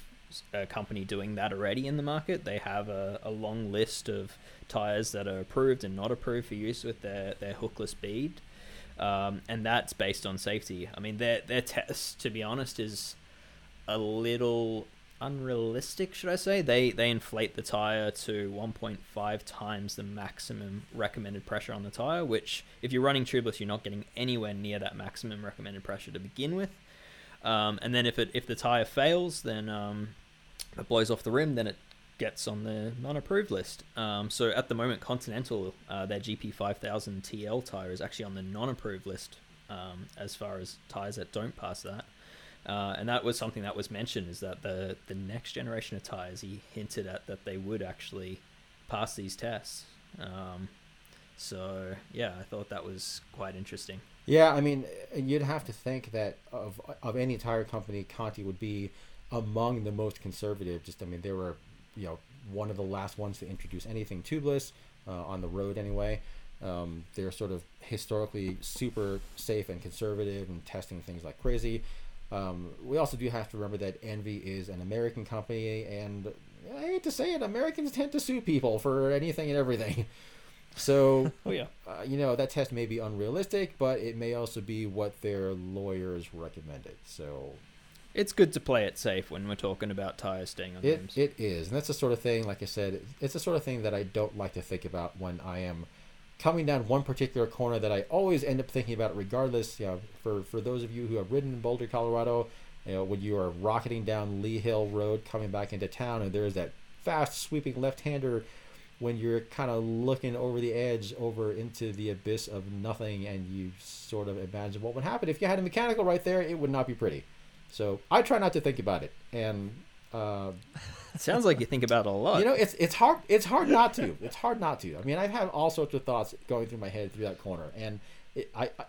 a company doing that already in the market. They have a, a long list of tires that are approved and not approved for use with their, their hookless bead. Um, and that's based on safety. I mean, their their test, to be honest, is a little unrealistic, should I say. They they inflate the tire to one point five times the maximum recommended pressure on the tire, which if you're running tubeless, you're not getting anywhere near that maximum recommended pressure to begin with. Um, and then if it if the tire fails, then um, it blows off the rim, then it gets on the non-approved list. Um, so at the moment, Continental, uh, their G P five thousand T L tire is actually on the non-approved list um, as far as tires that don't pass that. Uh, and that was something that was mentioned, is that the, the next generation of tires, he hinted at that they would actually pass these tests. Um, so, yeah, I thought that was quite interesting. Yeah, I mean, you'd have to think that of of any tire company, Conti would be among the most conservative. Just, I mean, they were, you know, one of the last ones to introduce anything tubeless, uh, on the road anyway. Um, they're sort of historically super safe and conservative and testing things like crazy. Um, we also do have to remember that ENVE is an American company, and I hate to say it, Americans tend to sue people for anything and everything. So, oh, yeah. uh, you know, that test may be unrealistic, but it may also be what their lawyers recommended. So it's good to play it safe when we're talking about tires staying on it, rims. It is. And that's the sort of thing, like I said, it's the sort of thing that I don't like to think about when I am coming down one particular corner that I always end up thinking about regardless. You know, for, for those of you who have ridden in Boulder, Colorado, you know, when you are rocketing down Lee Hill Road coming back into town and there's that fast sweeping left-hander when you're kind of looking over the edge over into the abyss of nothing, and you sort of imagine what would happen if you had a mechanical right there. It would not be pretty. So I try not to think about it. And uh, it sounds like you think about it a lot. You know, it's it's hard it's hard not to. It's hard not to. I mean, I've had all sorts of thoughts going through my head through that corner, and it, I, I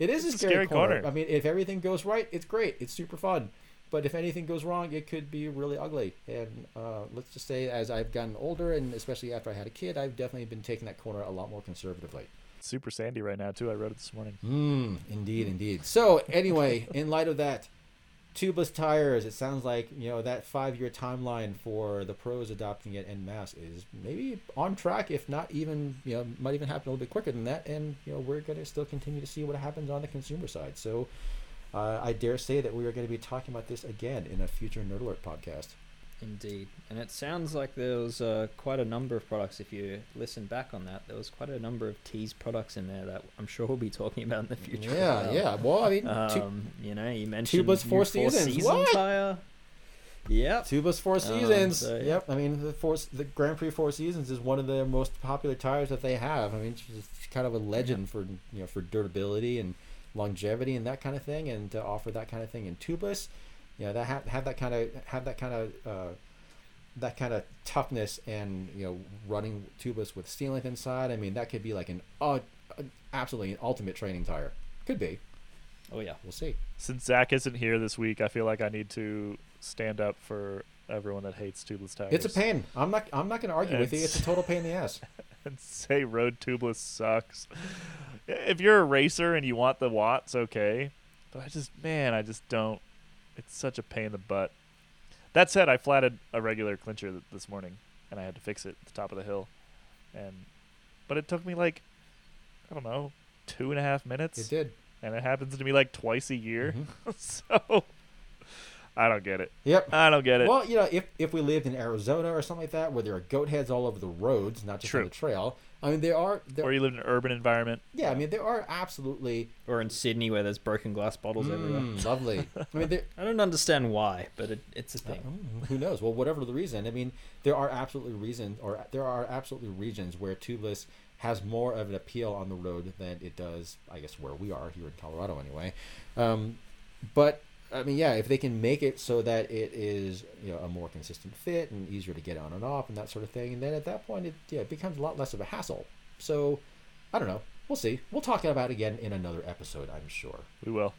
it is it's a scary, scary corner. corner. I mean, if everything goes right, it's great. It's super fun. But if anything goes wrong, it could be really ugly. And uh, let's just say, as I've gotten older, and especially after I had a kid, I've definitely been taking that corner a lot more conservatively. It's super sandy right now too. I rode it this morning. Mm, indeed, indeed. So anyway, in light of that, tubeless tires, it sounds like, you know, that five-year timeline for the pros adopting it en masse is maybe on track, if not even, you know, might even happen a little bit quicker than that. And, you know, we're going to still continue to see what happens on the consumer side. So uh, I dare say that we are going to be talking about this again in a future Nerd Alert podcast. Indeed. And it sounds like there was uh, quite a number of products. If you listen back on that, there was quite a number of teased products in there that I'm sure we'll be talking about in the future. Yeah, well. yeah. Well, I mean, um, two, you know, you mentioned Tubeless Four Seasons. Four season what? Tire. Yep. Tubeless Four Seasons. Um, so, yeah. Yep. I mean, the four, the Grand Prix Four Seasons is one of their most popular tires that they have. I mean, it's kind of a legend for, you know, for durability and longevity and that kind of thing, and to offer that kind of thing in tubeless. You know, that have, have that kind of have that kind of uh, that kind of toughness, and, you know, running tubeless with steel length inside. I mean, that could be like an uh, absolutely an ultimate training tire. Could be. Oh yeah, we'll see. Since Zach isn't here this week, I feel like I need to stand up for everyone that hates tubeless tires. It's a pain. I'm not. I'm not going to argue and with you. It's a total pain in the ass. And say road tubeless sucks. If you're a racer and you want the watts, okay. But I just, man, I just don't. It's such a pain in the butt. That said, I flatted a regular clincher th- this morning, and I had to fix it at the top of the hill. And But it took me, like, I don't know, two and a half minutes. It did. And it happens to me, like, twice a year. Mm-hmm. So I don't get it. Yep. I don't get it. Well, you know, if, if we lived in Arizona or something like that, where there are goat heads all over the roads, not just True. on the trail, I mean, there are... There, or you live in an urban environment. Yeah, I mean, there are absolutely... Or in Sydney, where there's broken glass bottles mm, everywhere. Lovely. I mean, there, I don't understand why, but it, it's a thing. Uh, who knows? Well, whatever the reason, I mean, there are absolutely reasons, or there are absolutely regions where tubeless has more of an appeal on the road than it does, I guess, where we are here in Colorado anyway. Um, but... I mean, yeah, if they can make it so that it is, you know, a more consistent fit and easier to get on and off and that sort of thing, and then at that point, it, yeah, it becomes a lot less of a hassle. So I don't know. We'll see. We'll talk about it again in another episode, I'm sure. We will.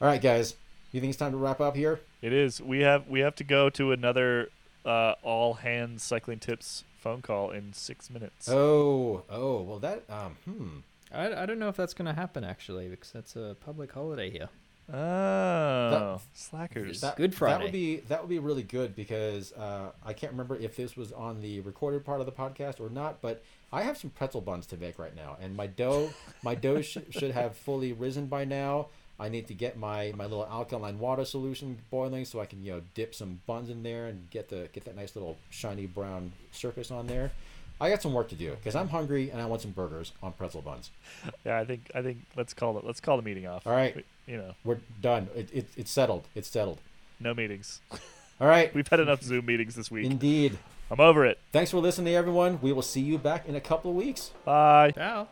All right, guys. You think it's time to wrap up here? It is. We have we have to go to another uh, all hands cycling tips phone call in six minutes. Oh, oh, well that. Um, hmm. I I don't know if that's going to happen actually because that's a public holiday here. Oh, that, slackers! That, Good Friday. That would be that would be really good because uh, I can't remember if this was on the recorded part of the podcast or not. But I have some pretzel buns to make right now, and my dough my dough sh- should have fully risen by now. I need to get my, my little alkaline water solution boiling so I can, you know, dip some buns in there and get the get that nice little shiny brown surface on there. I got some work to do because I'm hungry and I want some burgers on pretzel buns. Yeah, I think I think let's call it let's call the meeting off. All right, we, you know we're done. It, it it's settled. It's settled. No meetings. All right, we've had enough Zoom meetings this week. Indeed, I'm over it. Thanks for listening, everyone. We will see you back in a couple of weeks. Bye. Ciao.